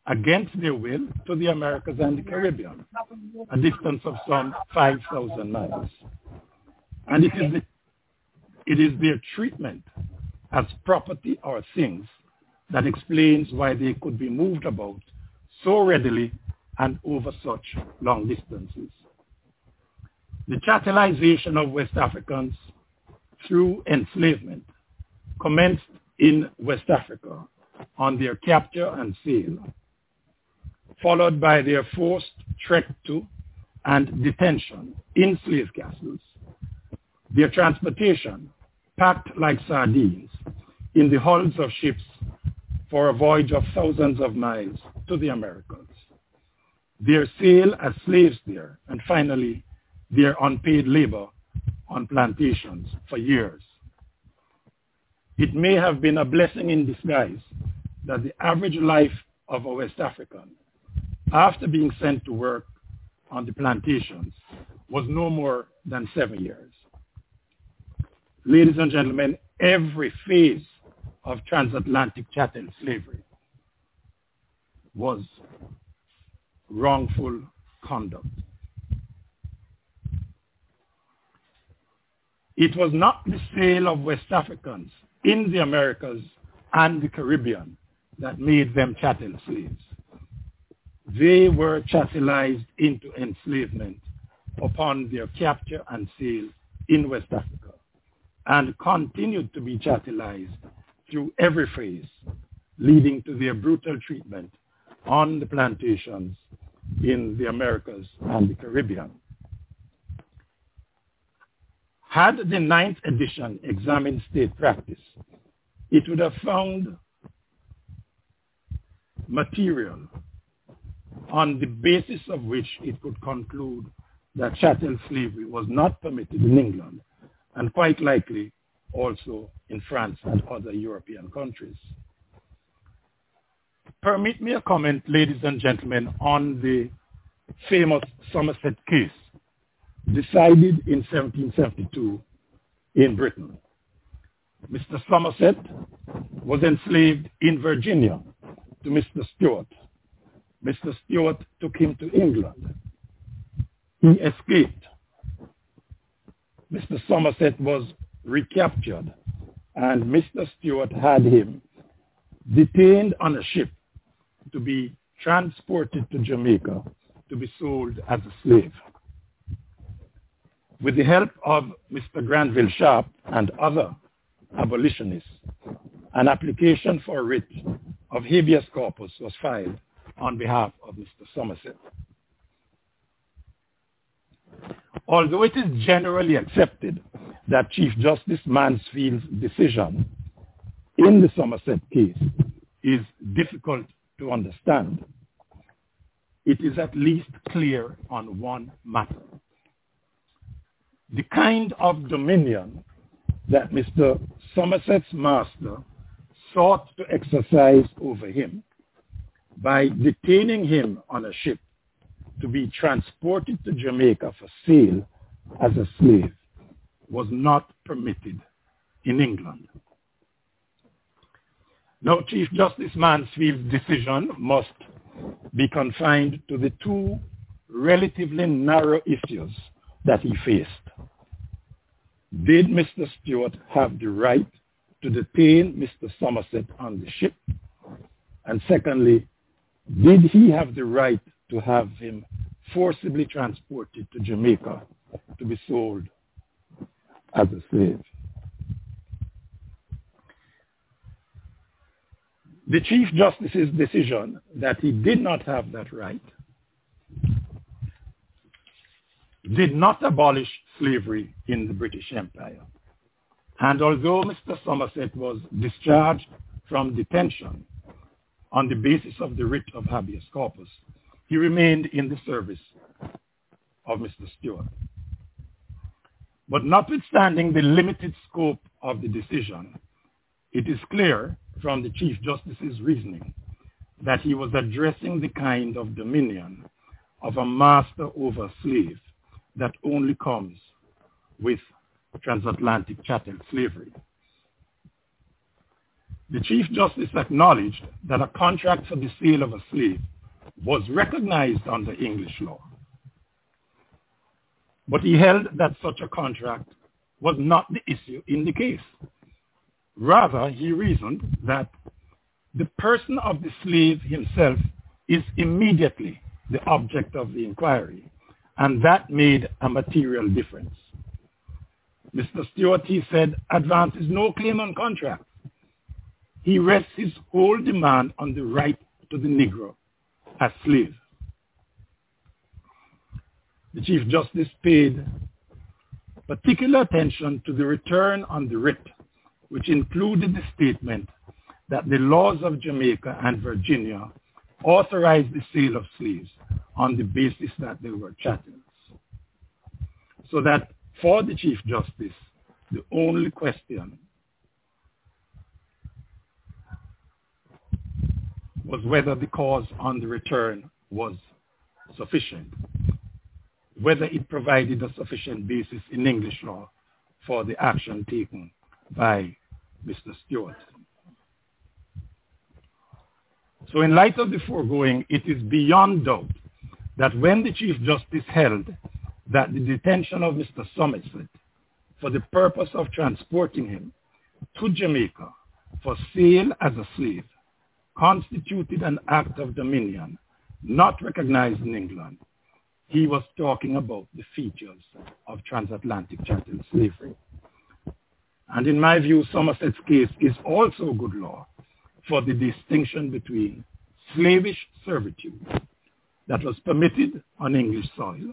against their will to the Americas and the Caribbean, a distance of some 5,000 miles. And it is their treatment as property or things that explains why they could be moved about so readily and over such long distances. The chattelization of West Africans through enslavement commenced in West Africa on their capture and sale, followed by their forced trek to and detention in slave castles, their transportation packed like sardines in the hulls of ships for a voyage of thousands of miles to the Americas, their sale as slaves there, and finally their unpaid labor on plantations for years. It may have been a blessing in disguise that the average life of a West African, after being sent to work on the plantations, was no more than 7 years. Ladies and gentlemen, every phase of transatlantic chattel slavery was wrongful conduct. It was not the sale of West Africans in the Americas and the Caribbean that made them chattel slaves. They were chattelized into enslavement upon their capture and sale in West Africa, and continued to be chattelized through every phase, leading to their brutal treatment on the plantations in the Americas and the Caribbean. Had the 9th edition examined state practice, it would have found material on the basis of which it could conclude that chattel slavery was not permitted in England, and quite likely also in France and other European countries. Permit me a comment, ladies and gentlemen, on the famous Somerset case decided in 1772 in Britain. Mr. Somerset was enslaved in Virginia to Mr. Stewart. Mr. Stewart took him to England. He escaped. Mr. Somerset was recaptured, and Mr. Stewart had him detained on a ship to be transported to Jamaica to be sold as a slave. With the help of Mr. Granville Sharp and other abolitionists, an application for writ of habeas corpus was filed on behalf of Mr. Somerset. Although it is generally accepted that Chief Justice Mansfield's decision in the Somerset case is difficult to understand, it is at least clear on one matter. The kind of dominion that Mr. Somerset's master sought to exercise over him by detaining him on a ship to be transported to Jamaica for sale as a slave was not permitted in England. Now, Chief Justice Mansfield's decision must be confined to the two relatively narrow issues that he faced. Did Mr. Stewart have the right to detain Mr. Somerset on the ship? And secondly, did he have the right to have him forcibly transported to Jamaica to be sold as a slave? The Chief Justice's decision that he did not have that right did not abolish slavery in the British Empire. And although Mr. Somerset was discharged from detention on the basis of the writ of habeas corpus, he remained in the service of Mr. Stewart. But notwithstanding the limited scope of the decision, it is clear from the Chief Justice's reasoning that he was addressing the kind of dominion of a master over a slave that only comes with transatlantic chattel slavery. the Chief Justice acknowledged that a contract for the sale of a slave was recognized under English law, but he held that such a contract was not the issue in the case. Rather, he reasoned that the person of the slave himself is immediately the object of the inquiry, and that made a material difference. Mr. Stewart, he said, advances no claim on contract. He rests his whole demand on the right to the Negro as slave. The Chief Justice paid particular attention to the return on the writ, which included the statement that the laws of Jamaica and Virginia authorized the sale of slaves on the basis that they were chattels. So that for the Chief Justice, the only question was whether the cause on the return was sufficient, whether it provided a sufficient basis in English law for the action taken by Mr. Stewart. So in light of the foregoing, it is beyond doubt that when the Chief Justice held that the detention of Mr. Somerset for the purpose of transporting him to Jamaica for sale as a slave constituted an act of dominion not recognized in England, he was talking about the features of transatlantic chattel slavery. And in my view, Somerset's case is also good law for the distinction between slavish servitude that was permitted on English soil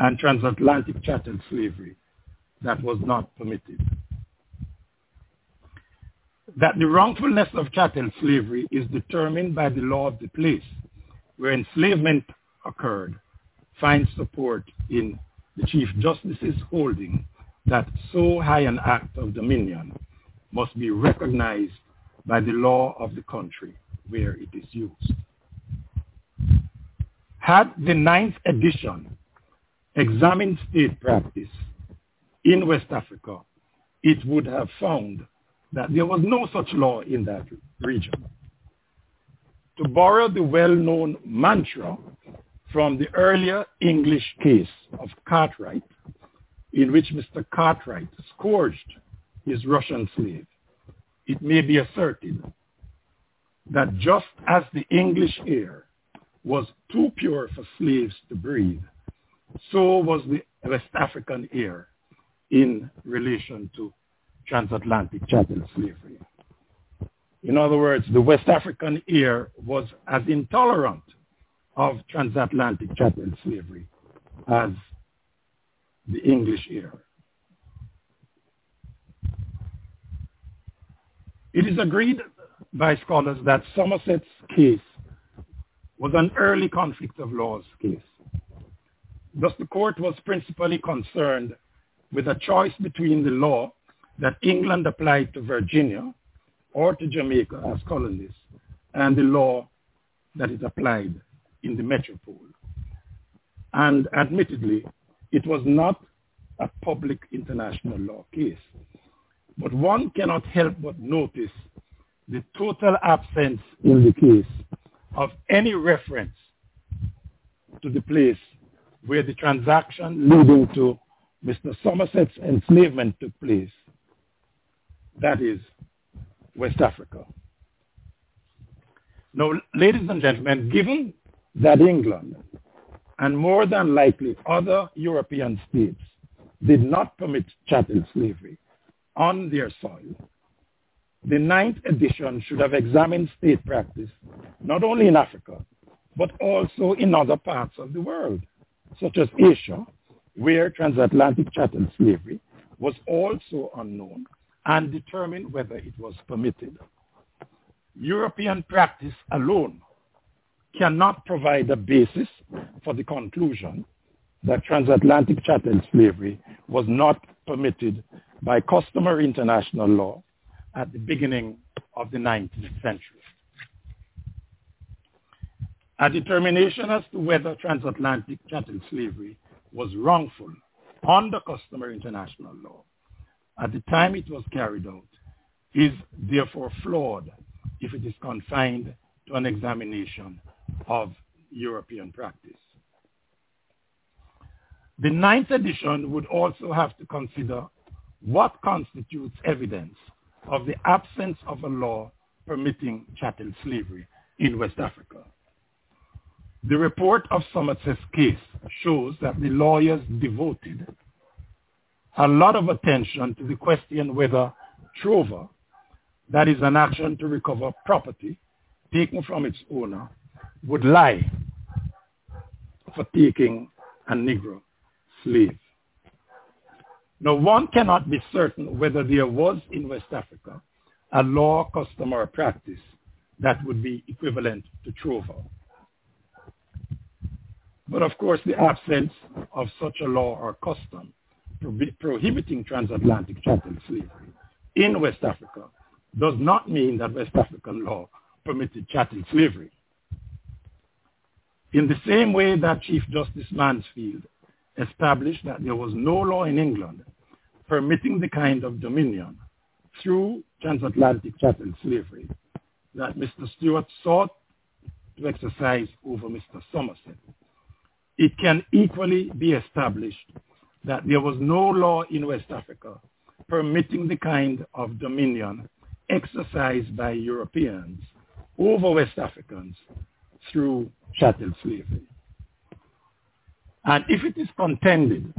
and transatlantic chattel slavery that was not permitted. That the wrongfulness of chattel slavery is determined by the law of the place where enslavement occurred finds support in the Chief Justice's holding that so high an act of dominion must be recognized by the law of the country where it is used. Had the 9th edition examined state practice in West Africa, it would have found that there was no such law in that region. To borrow the well-known mantra from the earlier English case of Cartwright, in which Mr. Cartwright scourged his Russian slave, it may be asserted that just as the English air was too pure for slaves to breathe, so was the West African air in relation to transatlantic chattel slavery. In other words, the West African air was as intolerant of transatlantic chattel slavery as the English air. It is agreed by scholars that Somerset's case was an early conflict of laws case. Thus, the court was principally concerned with a choice between the law that England applied to Virginia or to Jamaica as colonies and the law that is applied in the metropole. And admittedly, it was not a public international law case. But one cannot help but notice the total absence in the case of any reference to the place where the transaction leading to Mr. Somerset's enslavement took place, that is, West Africa. Now, ladies and gentlemen, given that England and more than likely other European states did not permit chattel slavery on their soil, the 9th edition should have examined state practice not only in Africa, but also in other parts of the world, such as Asia, where transatlantic chattel slavery was also unknown, and determine whether it was permitted. European practice alone cannot provide a basis for the conclusion that transatlantic chattel slavery was not permitted by customary international law at the beginning of the 19th century. A determination as to whether transatlantic chattel slavery was wrongful under customary international law at the time it was carried out is therefore flawed if it is confined to an examination of European practice. The ninth edition would also have to consider what constitutes evidence of the absence of a law permitting chattel slavery in West Africa. The report of Somerset's case shows that the lawyers devoted a lot of attention to the question whether trover, that is an action to recover property taken from its owner, would lie for taking a Negro slave. Now, one cannot be certain whether there was in West Africa a law, custom, or practice that would be equivalent to trover. But of course, the absence of such a law or custom prohibiting transatlantic chattel slavery in West Africa does not mean that West African law permitted chattel slavery. In the same way that Chief Justice Mansfield established that there was no law in England permitting the kind of dominion through transatlantic chattel slavery that Mr. Stewart sought to exercise over Mr. Somerset, it can equally be established that there was no law in West Africa permitting the kind of dominion exercised by Europeans over West Africans through chattel slavery. And if it is contended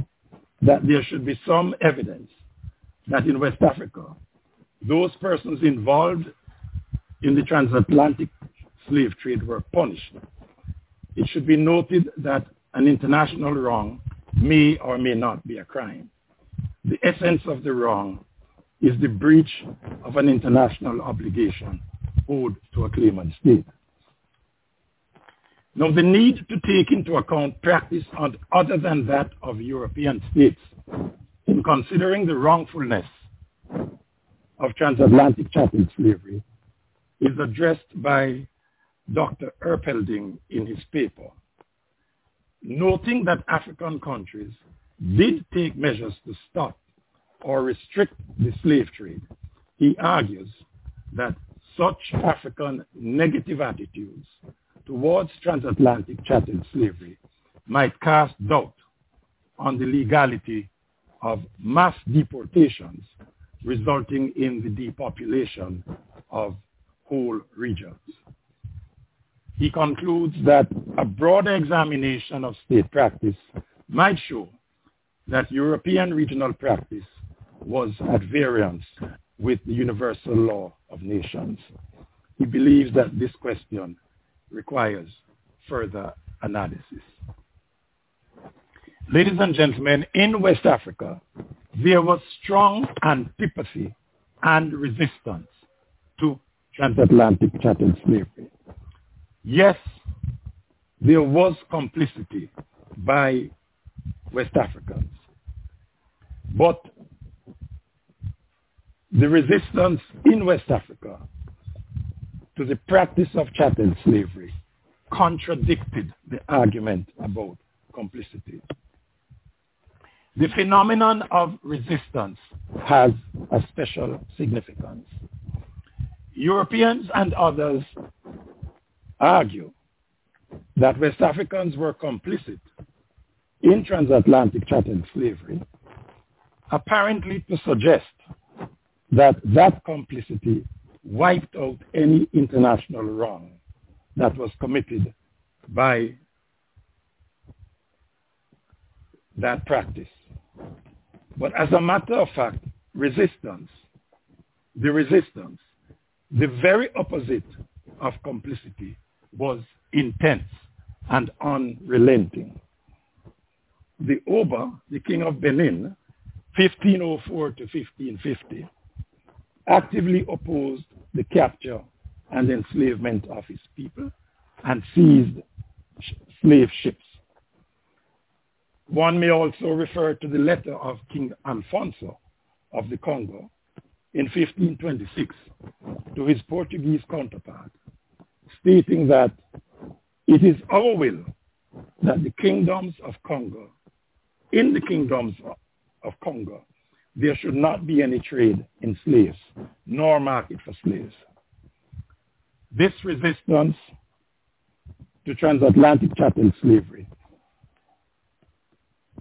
that there should be some evidence that in West Africa, those persons involved in the transatlantic slave trade were punished, it should be noted that an international wrong may or may not be a crime. The essence of the wrong is the breach of an international obligation owed to a claimant state. Now, the need to take into account practice other than that of European states in considering the wrongfulness of transatlantic chattel slavery is addressed by Dr. Erpelding in his paper, noting that African countries did take measures to stop or restrict the slave trade. He argues that such African negative attitudes towards transatlantic chattel slavery might cast doubt on the legality of mass deportations resulting in the depopulation of whole regions. He concludes that a broader examination of state practice might show that European regional practice was at variance with the universal law of nations. He believes that this question requires further analysis. Ladies and gentlemen, in West Africa, there was strong antipathy and resistance to transatlantic chattel slavery. Yes, there was complicity by West Africans, but the resistance in West Africa to the practice of chattel slavery contradicted the argument about complicity. The phenomenon of resistance has a special significance. Europeans and others argue that West Africans were complicit in transatlantic chattel slavery, apparently to suggest that that complicity wiped out any international wrong that was committed by that practice. But as a matter of fact, resistance, the very opposite of complicity, was intense and unrelenting. The Oba, the King of Benin, 1504 to 1550, actively opposed the capture and enslavement of his people and seized slave ships. One may also refer to the letter of King Alfonso of the Congo in 1526 to his Portuguese counterpart, stating that it is our will that the kingdoms of Congo there should not be any trade in slaves, nor market for slaves. This resistance to transatlantic chattel slavery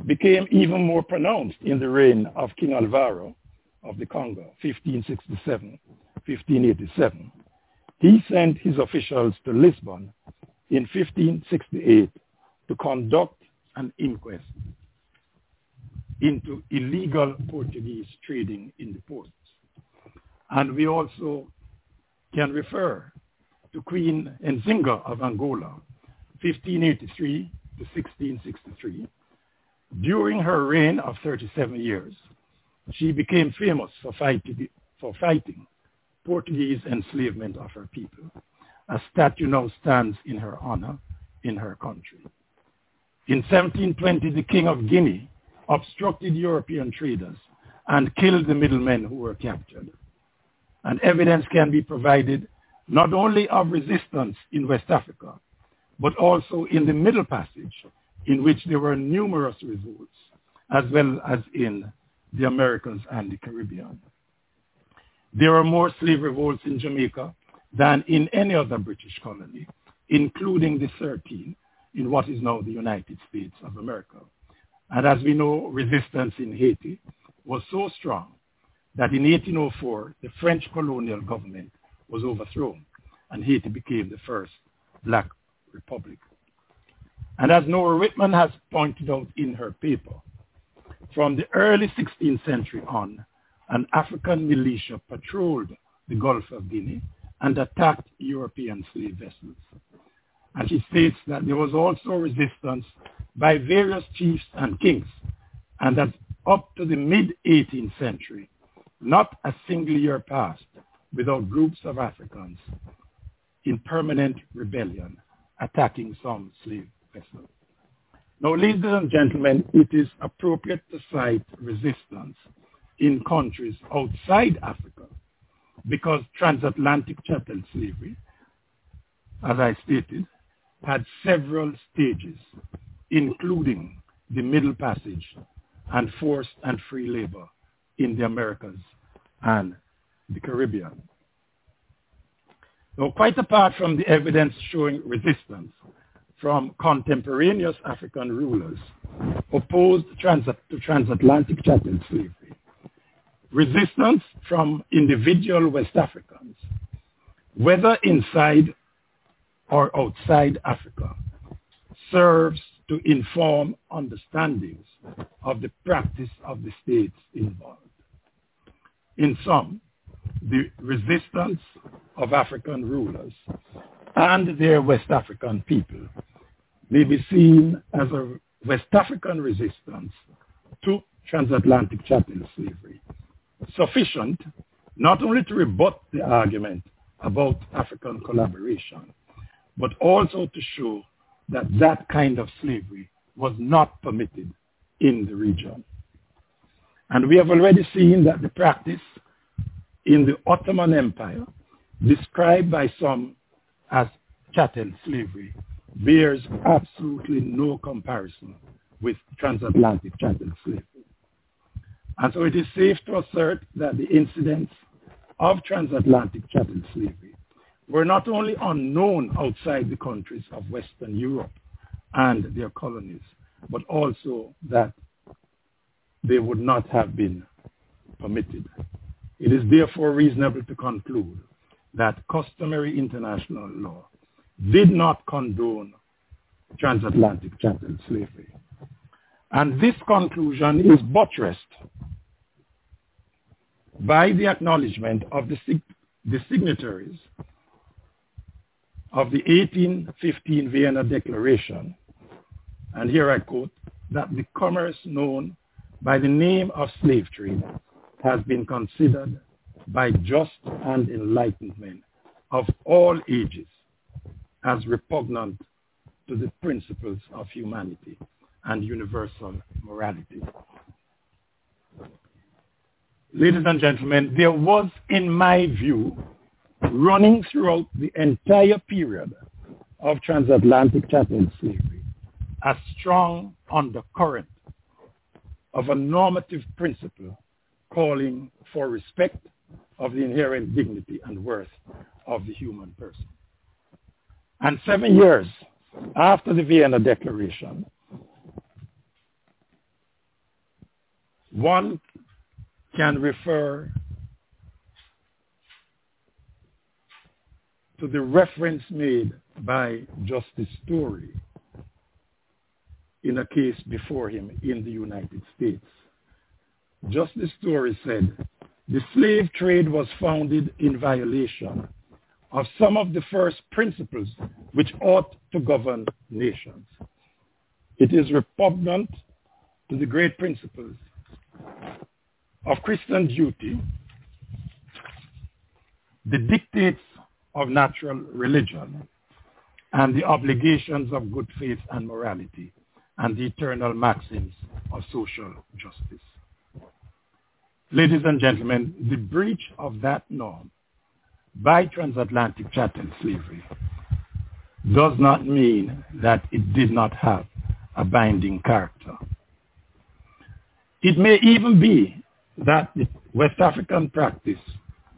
became even more pronounced in the reign of King Alvaro of the Congo, 1567, 1587. He sent his officials to Lisbon in 1568 to conduct an inquest into illegal Portuguese trading in the ports. And we also can refer to Queen Nzinga of Angola, 1583 to 1663. During her reign of 37 years, she became famous for fighting Portuguese enslavement of her people. A statue now stands in her honor in her country. In 1720, the King of Guinea obstructed European traders and killed the middlemen who were captured. And evidence can be provided not only of resistance in West Africa, but also in the Middle Passage, in which there were numerous revolts, as well as in the Americas and the Caribbean. There were more slave revolts in Jamaica than in any other British colony, including the 13 in what is now the United States of America. And as we know, resistance in Haiti was so strong that in 1804, the French colonial government was overthrown, and Haiti became the first black republic. And as Nora Whitman has pointed out in her paper, from the early 16th century on, an African militia patrolled the Gulf of Guinea and attacked European slave vessels. And she states that there was also resistance by various chiefs and kings, and that up to the mid-18th century, not a single year passed without groups of Africans in permanent rebellion attacking some slave vessel. Now, ladies and gentlemen, it is appropriate to cite resistance in countries outside Africa because transatlantic chattel slavery, as I stated, had several stages, including the Middle Passage and forced and free labor in the Americas and the Caribbean. Now, quite apart from the evidence showing resistance from contemporaneous African rulers opposed to transatlantic chattel slavery, resistance from individual West Africans, whether inside or outside Africa, serves to inform understandings of the practice of the states involved. In sum, the resistance of African rulers and their West African people may be seen as a West African resistance to transatlantic chattel slavery, sufficient not only to rebut the argument about African collaboration, but also to show that that kind of slavery was not permitted in the region. And we have already seen that the practice in the Ottoman Empire, described by some as chattel slavery, bears absolutely no comparison with transatlantic chattel slavery. And so it is safe to assert that the incidents of transatlantic chattel slavery were not only unknown outside the countries of Western Europe and their colonies, but also that they would not have been permitted. It is therefore reasonable to conclude that customary international law did not condone transatlantic chattel slavery. And this conclusion is buttressed by the acknowledgement of the signatories of the 1815 Vienna Declaration, and here I quote, that the commerce known by the name of slave trade has been considered by just and enlightened men of all ages as repugnant to the principles of humanity and universal morality. Ladies and gentlemen, there was, in my view, running throughout the entire period of transatlantic chattel slavery, a strong undercurrent of a normative principle calling for respect of the inherent dignity and worth of the human person. And 7 years after the Vienna Declaration, one can refer to the reference made by Justice Story in a case before him in the United States. Justice Story said, the slave trade was founded in violation of some of the first principles which ought to govern nations. It is repugnant to the great principles of Christian duty, the dictates of natural religion, and the obligations of good faith and morality, and the eternal maxims of social justice. Ladies and gentlemen, the breach of that norm by transatlantic chattel slavery does not mean that it did not have a binding character. It may even be that the West African practice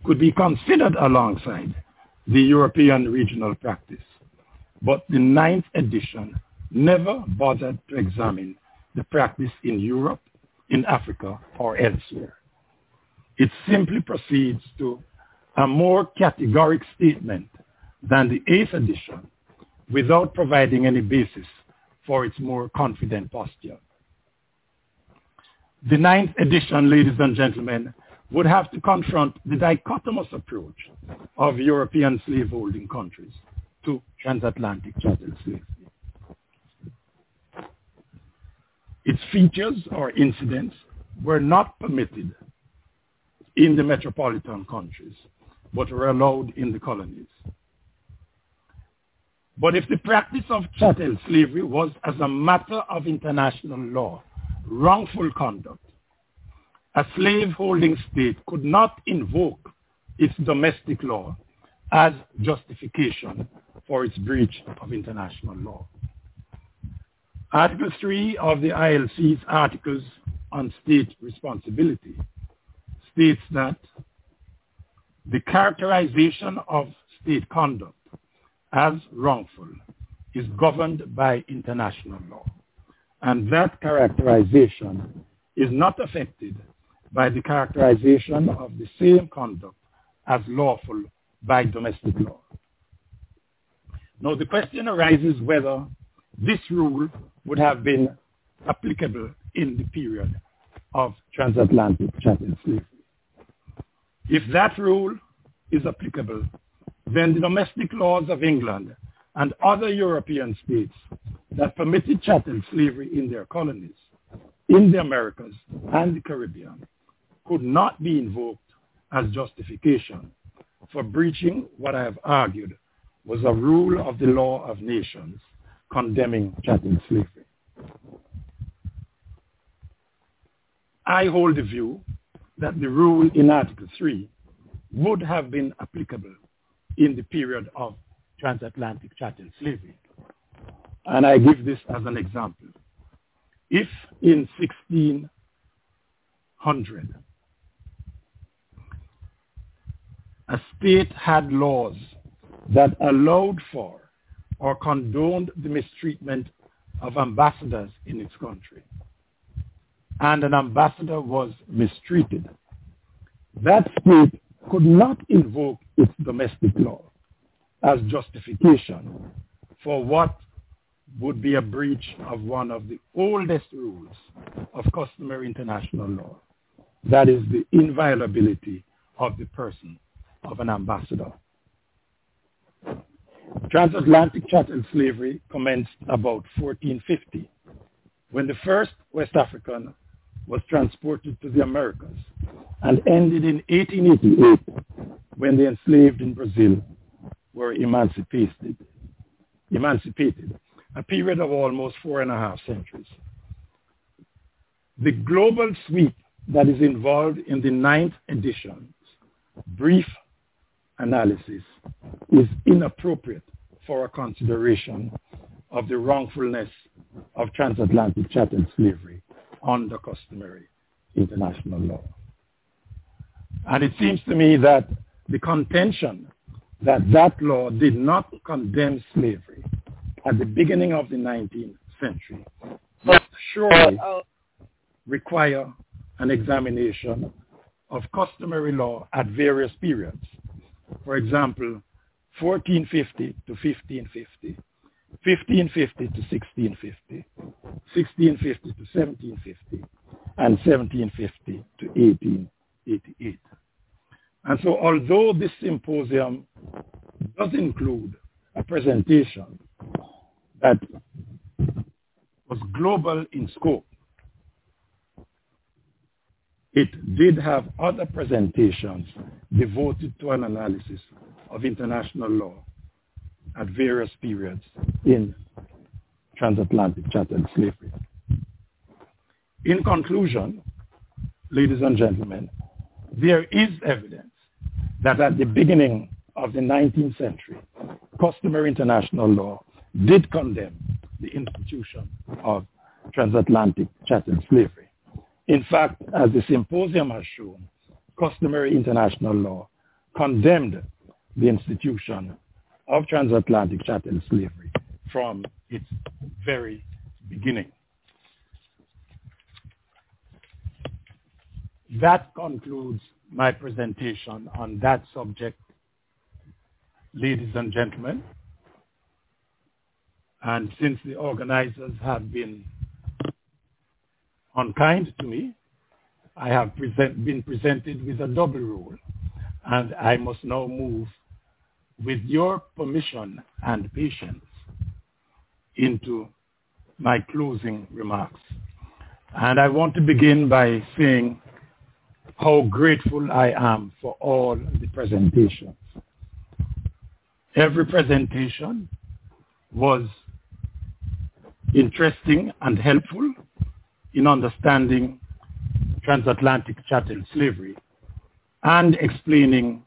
could be considered alongside the European regional practice, but the 9th edition never bothered to examine the practice in Europe, in Africa, or elsewhere. It simply proceeds to a more categoric statement than the 8th edition without providing any basis for its more confident posture. The 9th edition, ladies and gentlemen, would have to confront the dichotomous approach of European slaveholding countries to transatlantic chattel slavery. Its features or incidents were not permitted in the metropolitan countries, but were allowed in the colonies. But if the practice of chattel slavery was, as a matter of international law, wrongful conduct, a slave-holding state could not invoke its domestic law as justification for its breach of international law. Article 3 of the ILC's Articles on State Responsibility states that the characterization of state conduct as wrongful is governed by international law, and that characterization is not affected by the characterization of the same conduct as lawful by domestic law. Now, the question arises whether this rule would have been applicable in the period of transatlantic chattel slavery. If that rule is applicable, then the domestic laws of England and other European states that permitted chattel slavery in their colonies, in the Americas and the Caribbean, could not be invoked as justification for breaching what I have argued was a rule of the law of nations condemning chattel slavery. I hold the view that the rule in Article 3 would have been applicable in the period of transatlantic chattel slavery. And I give this as an example. If in 1600, a state had laws that allowed for or condoned the mistreatment of ambassadors in its country, and an ambassador was mistreated, that state could not invoke its domestic law as justification for what would be a breach of one of the oldest rules of customary international law, that is the inviolability of the person of an ambassador. Transatlantic chattel slavery commenced about 1450, when the first West African was transported to the Americas, and ended in 1888 when the enslaved in Brazil were emancipated, a period of almost 4.5 centuries. The global sweep that is involved in the 9th edition's brief analysis is inappropriate for a consideration of the wrongfulness of transatlantic chattel slavery under customary international law. And it seems to me that the contention that that law did not condemn slavery at the beginning of the 19th century must surely require an examination of customary law at various periods. For example, 1450 to 1550, 1550 to 1650, 1650 to 1750, and 1750 to 1888. And so although this symposium does include a presentation that was global in scope, it did have other presentations devoted to an analysis of international law at various periods in transatlantic chattel slavery. In conclusion, ladies and gentlemen, there is evidence that at the beginning of the 19th century, customary international law did condemn the institution of transatlantic chattel slavery. In fact, as the symposium has shown, customary international law condemned the institution of transatlantic chattel slavery from its very beginning. That concludes my presentation on that subject, ladies and gentlemen. And since the organizers have been unkind to me, I have been presented with a double role, and I must now move, with your permission and patience, into my closing remarks. And I want to begin by saying how grateful I am for all the presentations. Every presentation was interesting and helpful in understanding transatlantic chattel slavery and explaining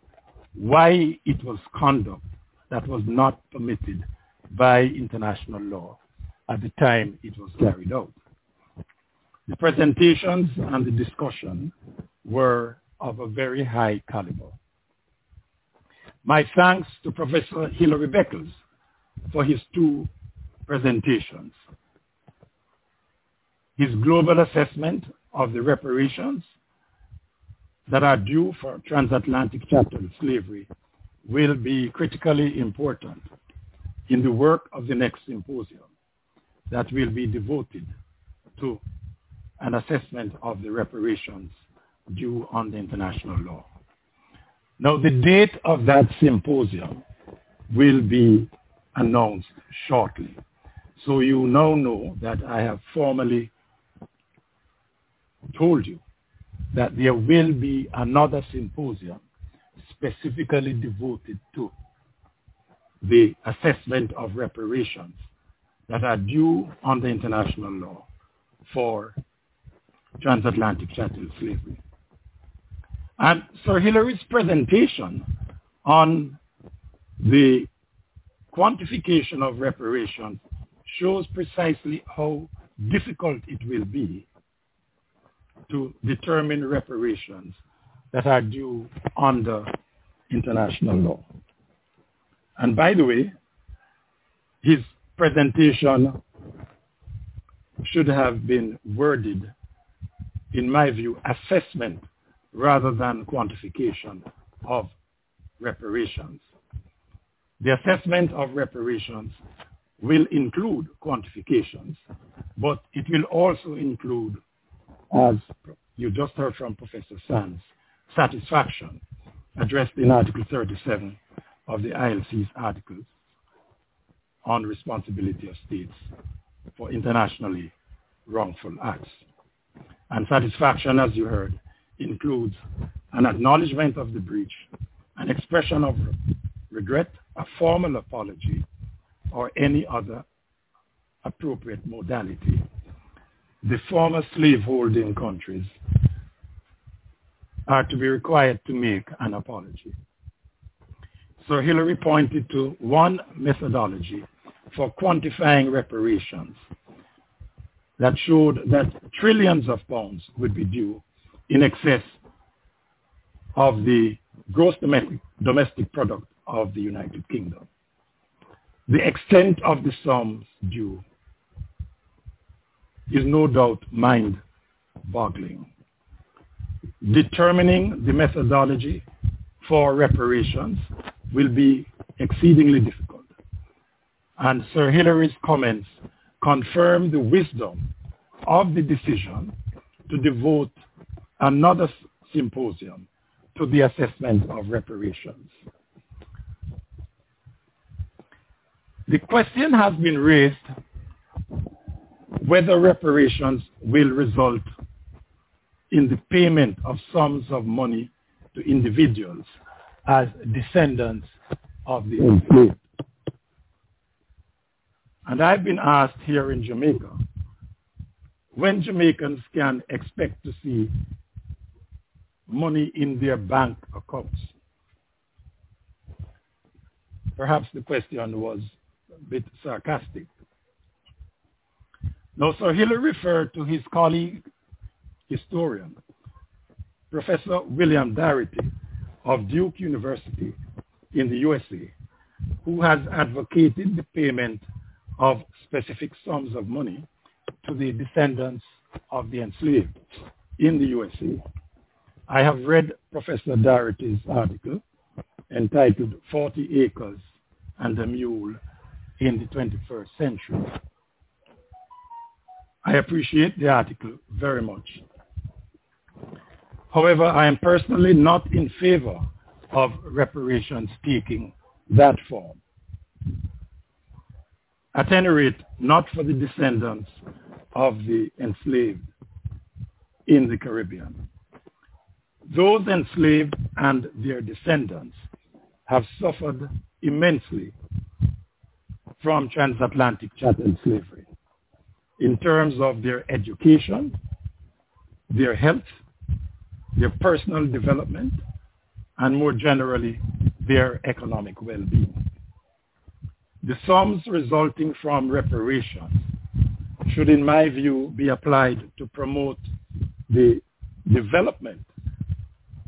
why it was conduct that was not permitted by international law at the time it was carried out. The presentations and the discussion were of a very high caliber. My thanks to Professor Hilary Beckles for his two presentations, his global assessment of the reparations that are due for transatlantic chattel slavery will be critically important in the work of the next symposium that will be devoted to an assessment of the reparations due under international law. Now, the date of that symposium will be announced shortly. So you now know that I have formally told you that there will be another symposium specifically devoted to the assessment of reparations that are due under international law for transatlantic chattel slavery. And Sir Hilary's presentation on the quantification of reparations shows precisely how difficult it will be to determine reparations that are due under international law. And by the way, his presentation should have been worded, in my view, assessment rather than quantification of reparations. The assessment of reparations will include quantifications, but it will also include, as you just heard from Professor Sands, satisfaction addressed in Article 37 of the ILC's Articles on Responsibility of States for Internationally Wrongful Acts. And satisfaction, as you heard, includes an acknowledgement of the breach, an expression of regret, a formal apology, or any other appropriate modality. The former slaveholding countries are to be required to make an apology. Sir Hilary pointed to one methodology for quantifying reparations that showed that trillions of pounds would be due in excess of the gross domestic product of the United Kingdom, the extent of the sums due is no doubt mind-boggling. Determining the methodology for reparations will be exceedingly difficult. And Sir Hilary's comments confirm the wisdom of the decision to devote another symposium to the assessment of reparations. The question has been raised whether reparations will result in the payment of sums of money to individuals as descendants of the enslaved. And I've been asked here in Jamaica when Jamaicans can expect to see money in their bank accounts. Perhaps the question was a bit sarcastic. Now, Sir Hillary referred to his colleague, historian, Professor William Darity of Duke University in the USA, who has advocated the payment of specific sums of money to the descendants of the enslaved in the USA. I have read Professor Darity's article entitled 40 Acres and a Mule in the 21st Century. I appreciate the article very much. However, I am personally not in favor of reparations taking that form. At any rate, not for the descendants of the enslaved in the Caribbean. Those enslaved and their descendants have suffered immensely from transatlantic chattel slavery in terms of their education, their health, their personal development, and more generally, their economic well-being. The sums resulting from reparations should, in my view, be applied to promote the development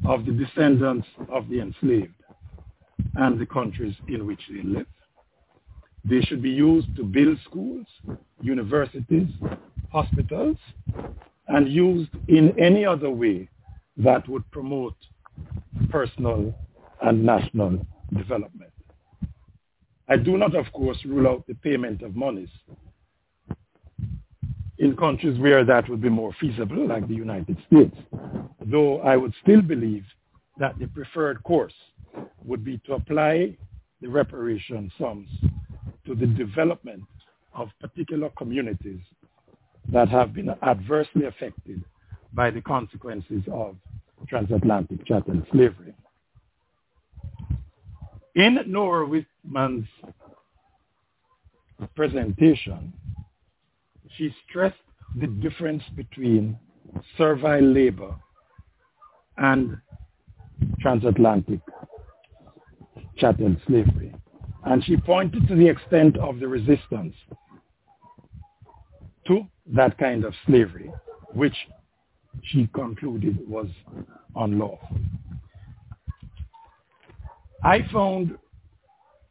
of the descendants of the enslaved and the countries in which they live. They should be used to build schools, universities, hospitals, and used in any other way that would promote personal and national development. I do not, of course, rule out the payment of monies in countries where that would be more feasible, like the United States, though I would still believe that the preferred course would be to apply the reparation sums to the development of particular communities that have been adversely affected by the consequences of transatlantic chattel slavery. In Nora Whitman's presentation, she stressed the difference between servile labor and transatlantic chattel slavery. And she pointed to the extent of the resistance to that kind of slavery, which she concluded was unlawful. I found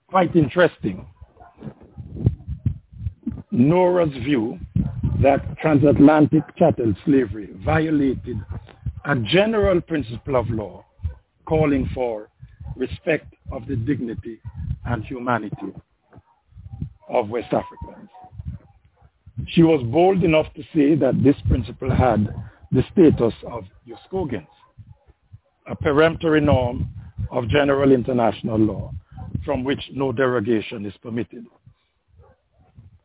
quite interesting Nora's view that transatlantic chattel slavery violated a general principle of law calling for respect of the dignity and humanity of West Africans. She was bold enough to say that this principle had the status of Uskogens, a peremptory norm of general international law from which no derogation is permitted.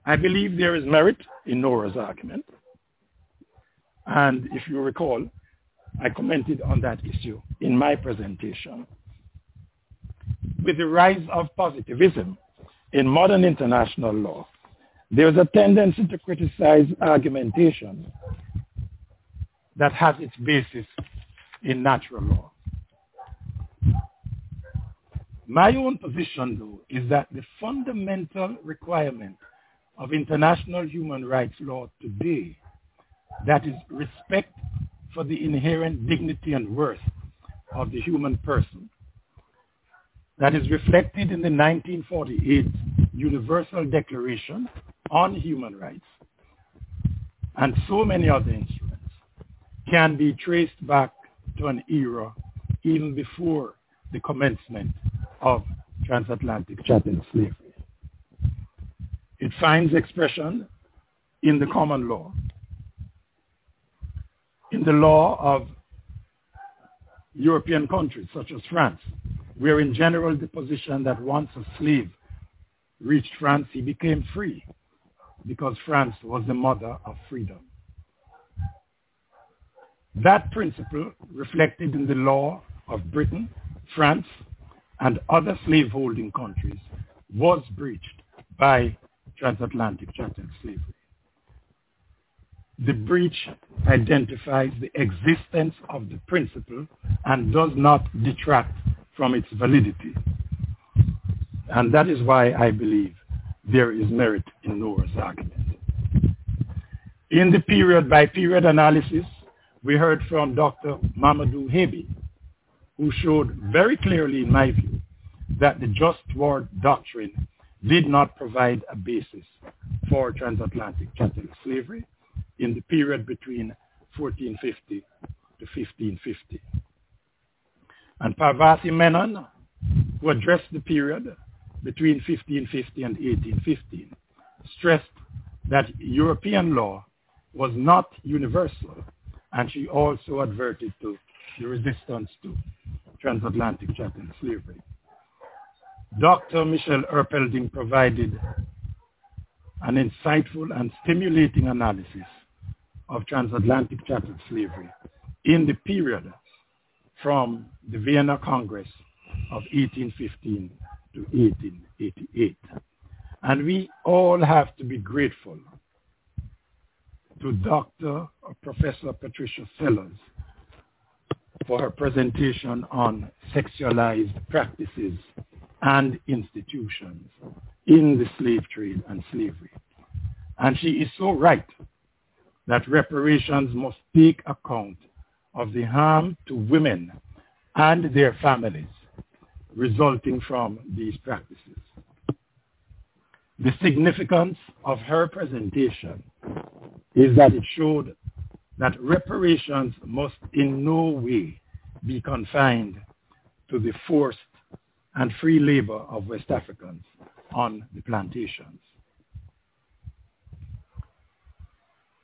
I believe there is merit in Nora's argument, and if you recall, I commented on that issue in my presentation. With the rise of positivism in modern international law, there is a tendency to criticize argumentation that has its basis in natural law. My own position, though, is that the fundamental requirement of international human rights law today, that is respect for the inherent dignity and worth of the human person that is reflected in the 1948 Universal Declaration on Human Rights and so many other instruments can be traced back to an era even before the commencement of transatlantic chattel slavery. It finds expression in the common law, in the law of European countries such as France, where in general the position that once a slave reached France, he became free because France was the mother of freedom. That principle reflected in the law of Britain, France, and other slaveholding countries was breached by transatlantic chattel slavery. The breach identifies the existence of the principle and does not detract from its validity. And that is why I believe there is merit in Nora's argument. In the period-by-period analysis, we heard from Dr. Mamadou Hebi, who showed very clearly, in my view, that the just war doctrine did not provide a basis for transatlantic chattel slavery in the period between 1450 to 1550. And Parvati Menon, who addressed the period between 1550 and 1815, stressed that European law was not universal, and she also adverted to the resistance to transatlantic chattel slavery. Dr. Michel Erpelding provided an insightful and stimulating analysis of transatlantic chattel slavery in the period from the Vienna Congress of 1815 to 1888. And we all have to be grateful to Dr. or Professor Patricia Sellers for her presentation on sexualized practices and institutions in the slave trade and slavery. And she is so right that reparations must take account of the harm to women and their families resulting from these practices. The significance of her presentation is that it showed that reparations must in no way be confined to the forced and free labor of West Africans on the plantations.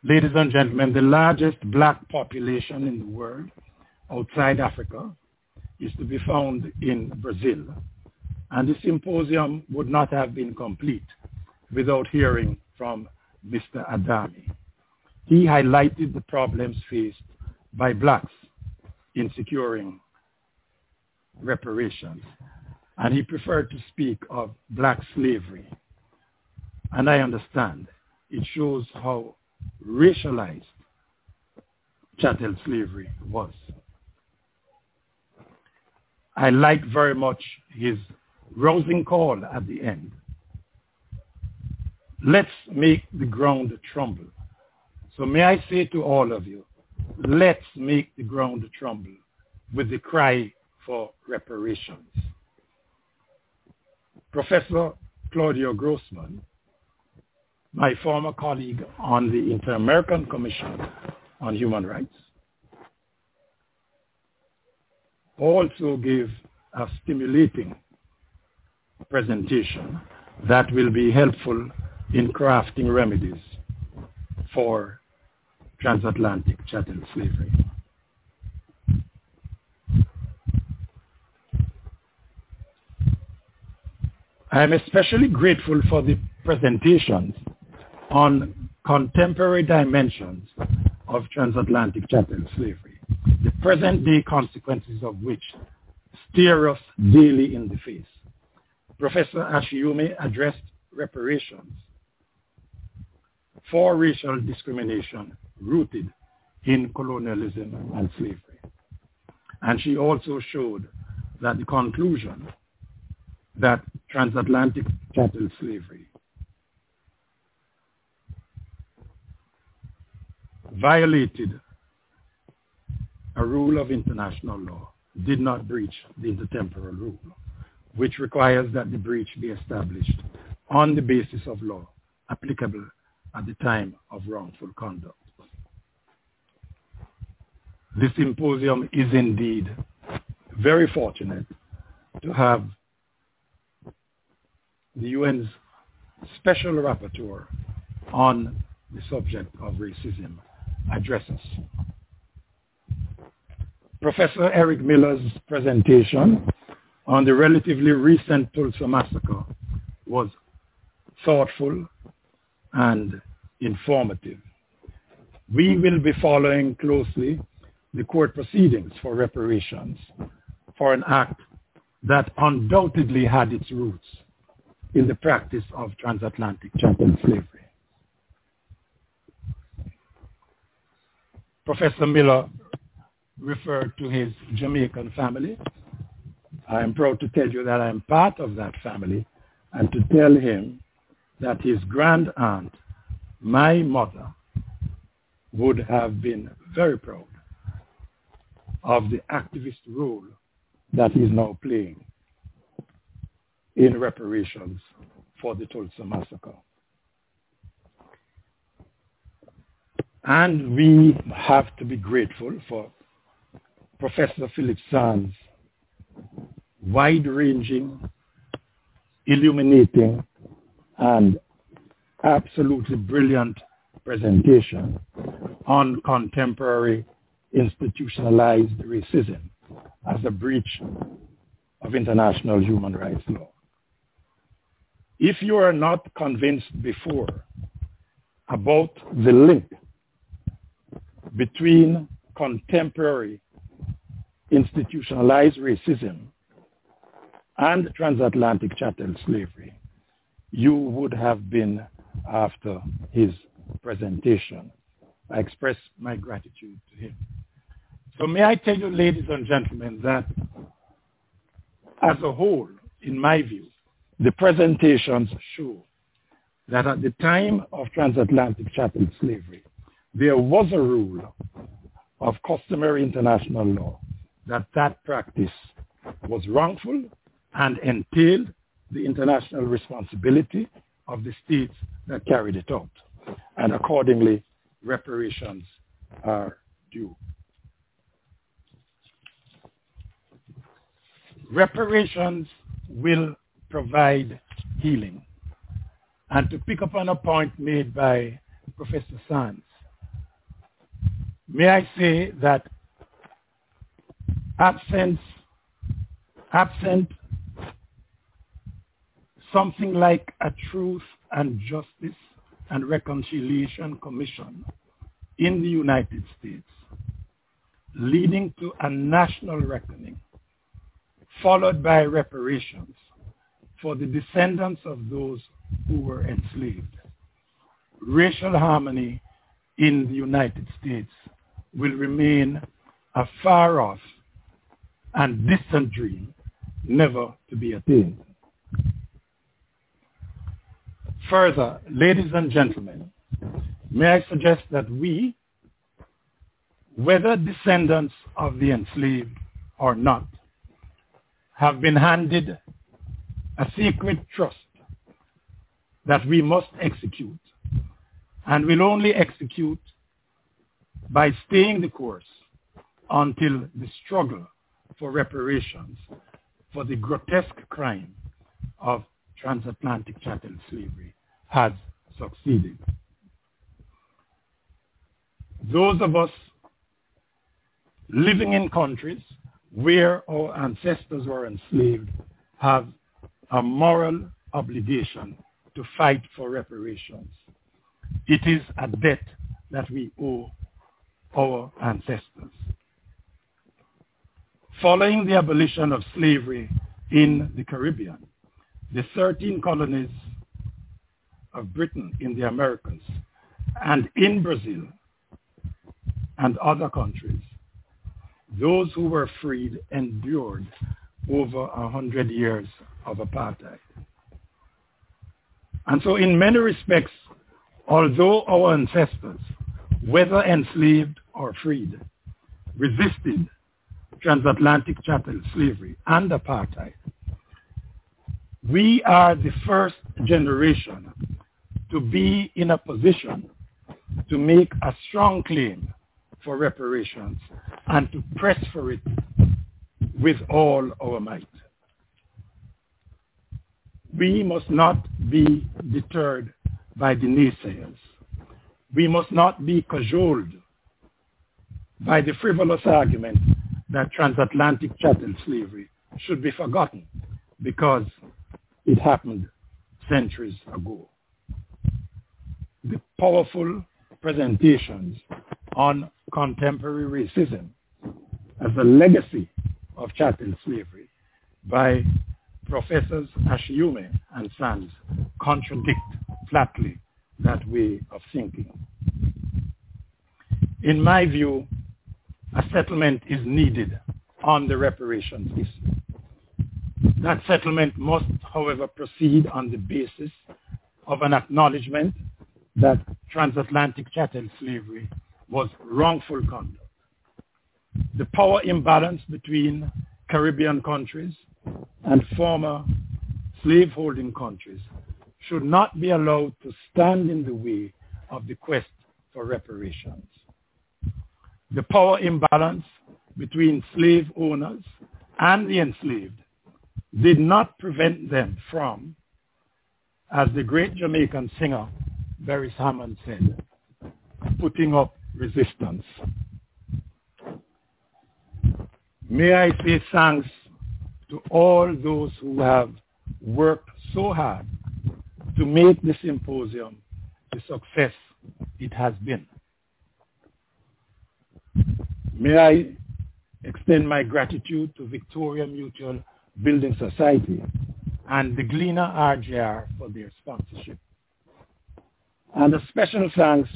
Ladies and gentlemen, the largest black population in the world outside Africa is to be found in Brazil, and the symposium would not have been complete without hearing from Mr. Adami. He highlighted the problems faced by blacks in securing reparations, and he preferred to speak of black slavery. And I understand it shows how racialized chattel slavery was. I like very much his rousing call at the end. Let's make the ground tremble. So may I say to all of you, let's make the ground tremble with the cry for reparations. Professor Claudio Grossman, my former colleague on the Inter-American Commission on Human Rights, also gave a stimulating presentation that will be helpful in crafting remedies for transatlantic chattel slavery. I am especially grateful for the presentations on contemporary dimensions of transatlantic chattel slavery, the present-day consequences of which stare us daily in the face. Professor Ashiume addressed reparations for racial discrimination rooted in colonialism and slavery. And she also showed that the conclusion that transatlantic chattel slavery violated a rule of international law did not breach the intertemporal rule, which requires that the breach be established on the basis of law applicable at the time of wrongful conduct. This symposium is indeed very fortunate to have the UN's special rapporteur on the subject of racism address us. Professor Eric Miller's presentation on the relatively recent Tulsa massacre was thoughtful and informative. We will be following closely the court proceedings for reparations for an act that undoubtedly had its roots in the practice of transatlantic chattel slavery. Professor Miller referred to his Jamaican family. I am proud to tell you that I am part of that family, and to tell him that his grand aunt, my mother, would have been very proud of the activist role that is now playing in reparations for the Tulsa massacre. And we have to be grateful for Professor Philip Sands' wide-ranging, illuminating, and absolutely brilliant presentation on contemporary institutionalized racism as a breach of international human rights law. If you are not convinced before about the link between contemporary institutionalized racism and transatlantic chattel slavery, you would have been after his presentation. I express my gratitude to him. So may I tell you, ladies and gentlemen, that as a whole, in my view, the presentations show that at the time of transatlantic chattel slavery, there was a rule of customary international law that practice was wrongful and entailed the international responsibility of the states that carried it out. And accordingly, reparations are due. Reparations will provide healing. And to pick up on a point made by Professor Sands, may I say that absent something like a Truth and Justice and Reconciliation Commission in the United States, leading to a national reckoning, followed by reparations for the descendants of those who were enslaved, racial harmony in the United States will remain a far-off and distant dream, never to be attained. Further, ladies and gentlemen, may I suggest that we, whether descendants of the enslaved or not, have been handed a sacred trust that we must execute, and will only execute by staying the course until the struggle for reparations for the grotesque crime of transatlantic chattel slavery has succeeded. Those of us living in countries where our ancestors were enslaved have a moral obligation to fight for reparations. It is a debt that we owe our ancestors. Following the abolition of slavery in the Caribbean, the 13 colonies of Britain in the Americas and in Brazil and other countries, those who were freed endured over 100 years of apartheid. And so in many respects, although our ancestors, whether enslaved or freed, resisted transatlantic chattel slavery and apartheid, we are the first generation to be in a position to make a strong claim for reparations and to press for it with all our might. We must not be deterred by the naysayers. We must not be cajoled by the frivolous argument that transatlantic chattel slavery should be forgotten because it happened centuries ago. The powerful presentations on contemporary racism as a legacy of chattel slavery by Professors Ashiume and Sands contradict flatly that way of thinking. In my view, a settlement is needed on the reparations issue. That settlement must, however, proceed on the basis of an acknowledgement that transatlantic chattel slavery was wrongful conduct. The power imbalance between Caribbean countries and former slaveholding countries should not be allowed to stand in the way of the quest for reparations. The power imbalance between slave owners and the enslaved did not prevent them from, as the great Jamaican singer Berry Hammond said, putting up resistance. May I say thanks to all those who have worked so hard to make the symposium the success it has been. May I extend my gratitude to Victoria Mutual Building Society and the Gleaner RGR for their sponsorship. And a special thanks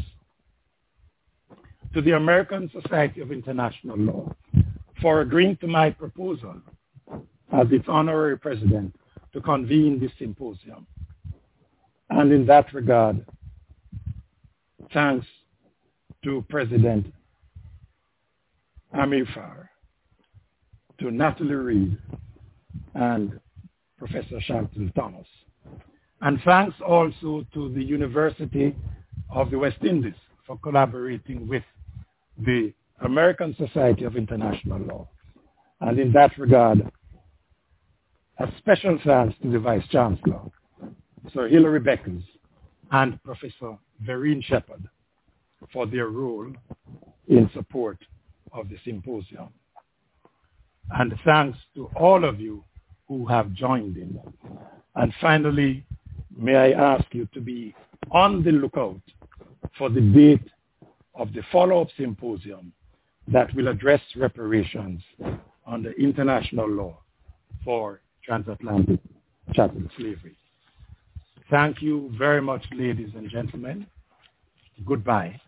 to the American Society of International Law for agreeing to my proposal as its honorary president to convene this symposium. And in that regard, thanks to President Amir Farr, to Natalie Reed, and Professor Shantel Thomas. And thanks also to the University of the West Indies for collaborating with the American Society of International Law. And in that regard, a special thanks to the Vice Chancellor, Sir Hilary Beckers, and Professor Vereen Shepherd for their role in support of the symposium. And thanks to all of you who have joined in. And finally, may I ask you to be on the lookout for the date of the follow-up symposium that will address reparations under international law for transatlantic chattel slavery. Thank you very much, ladies and gentlemen. Goodbye.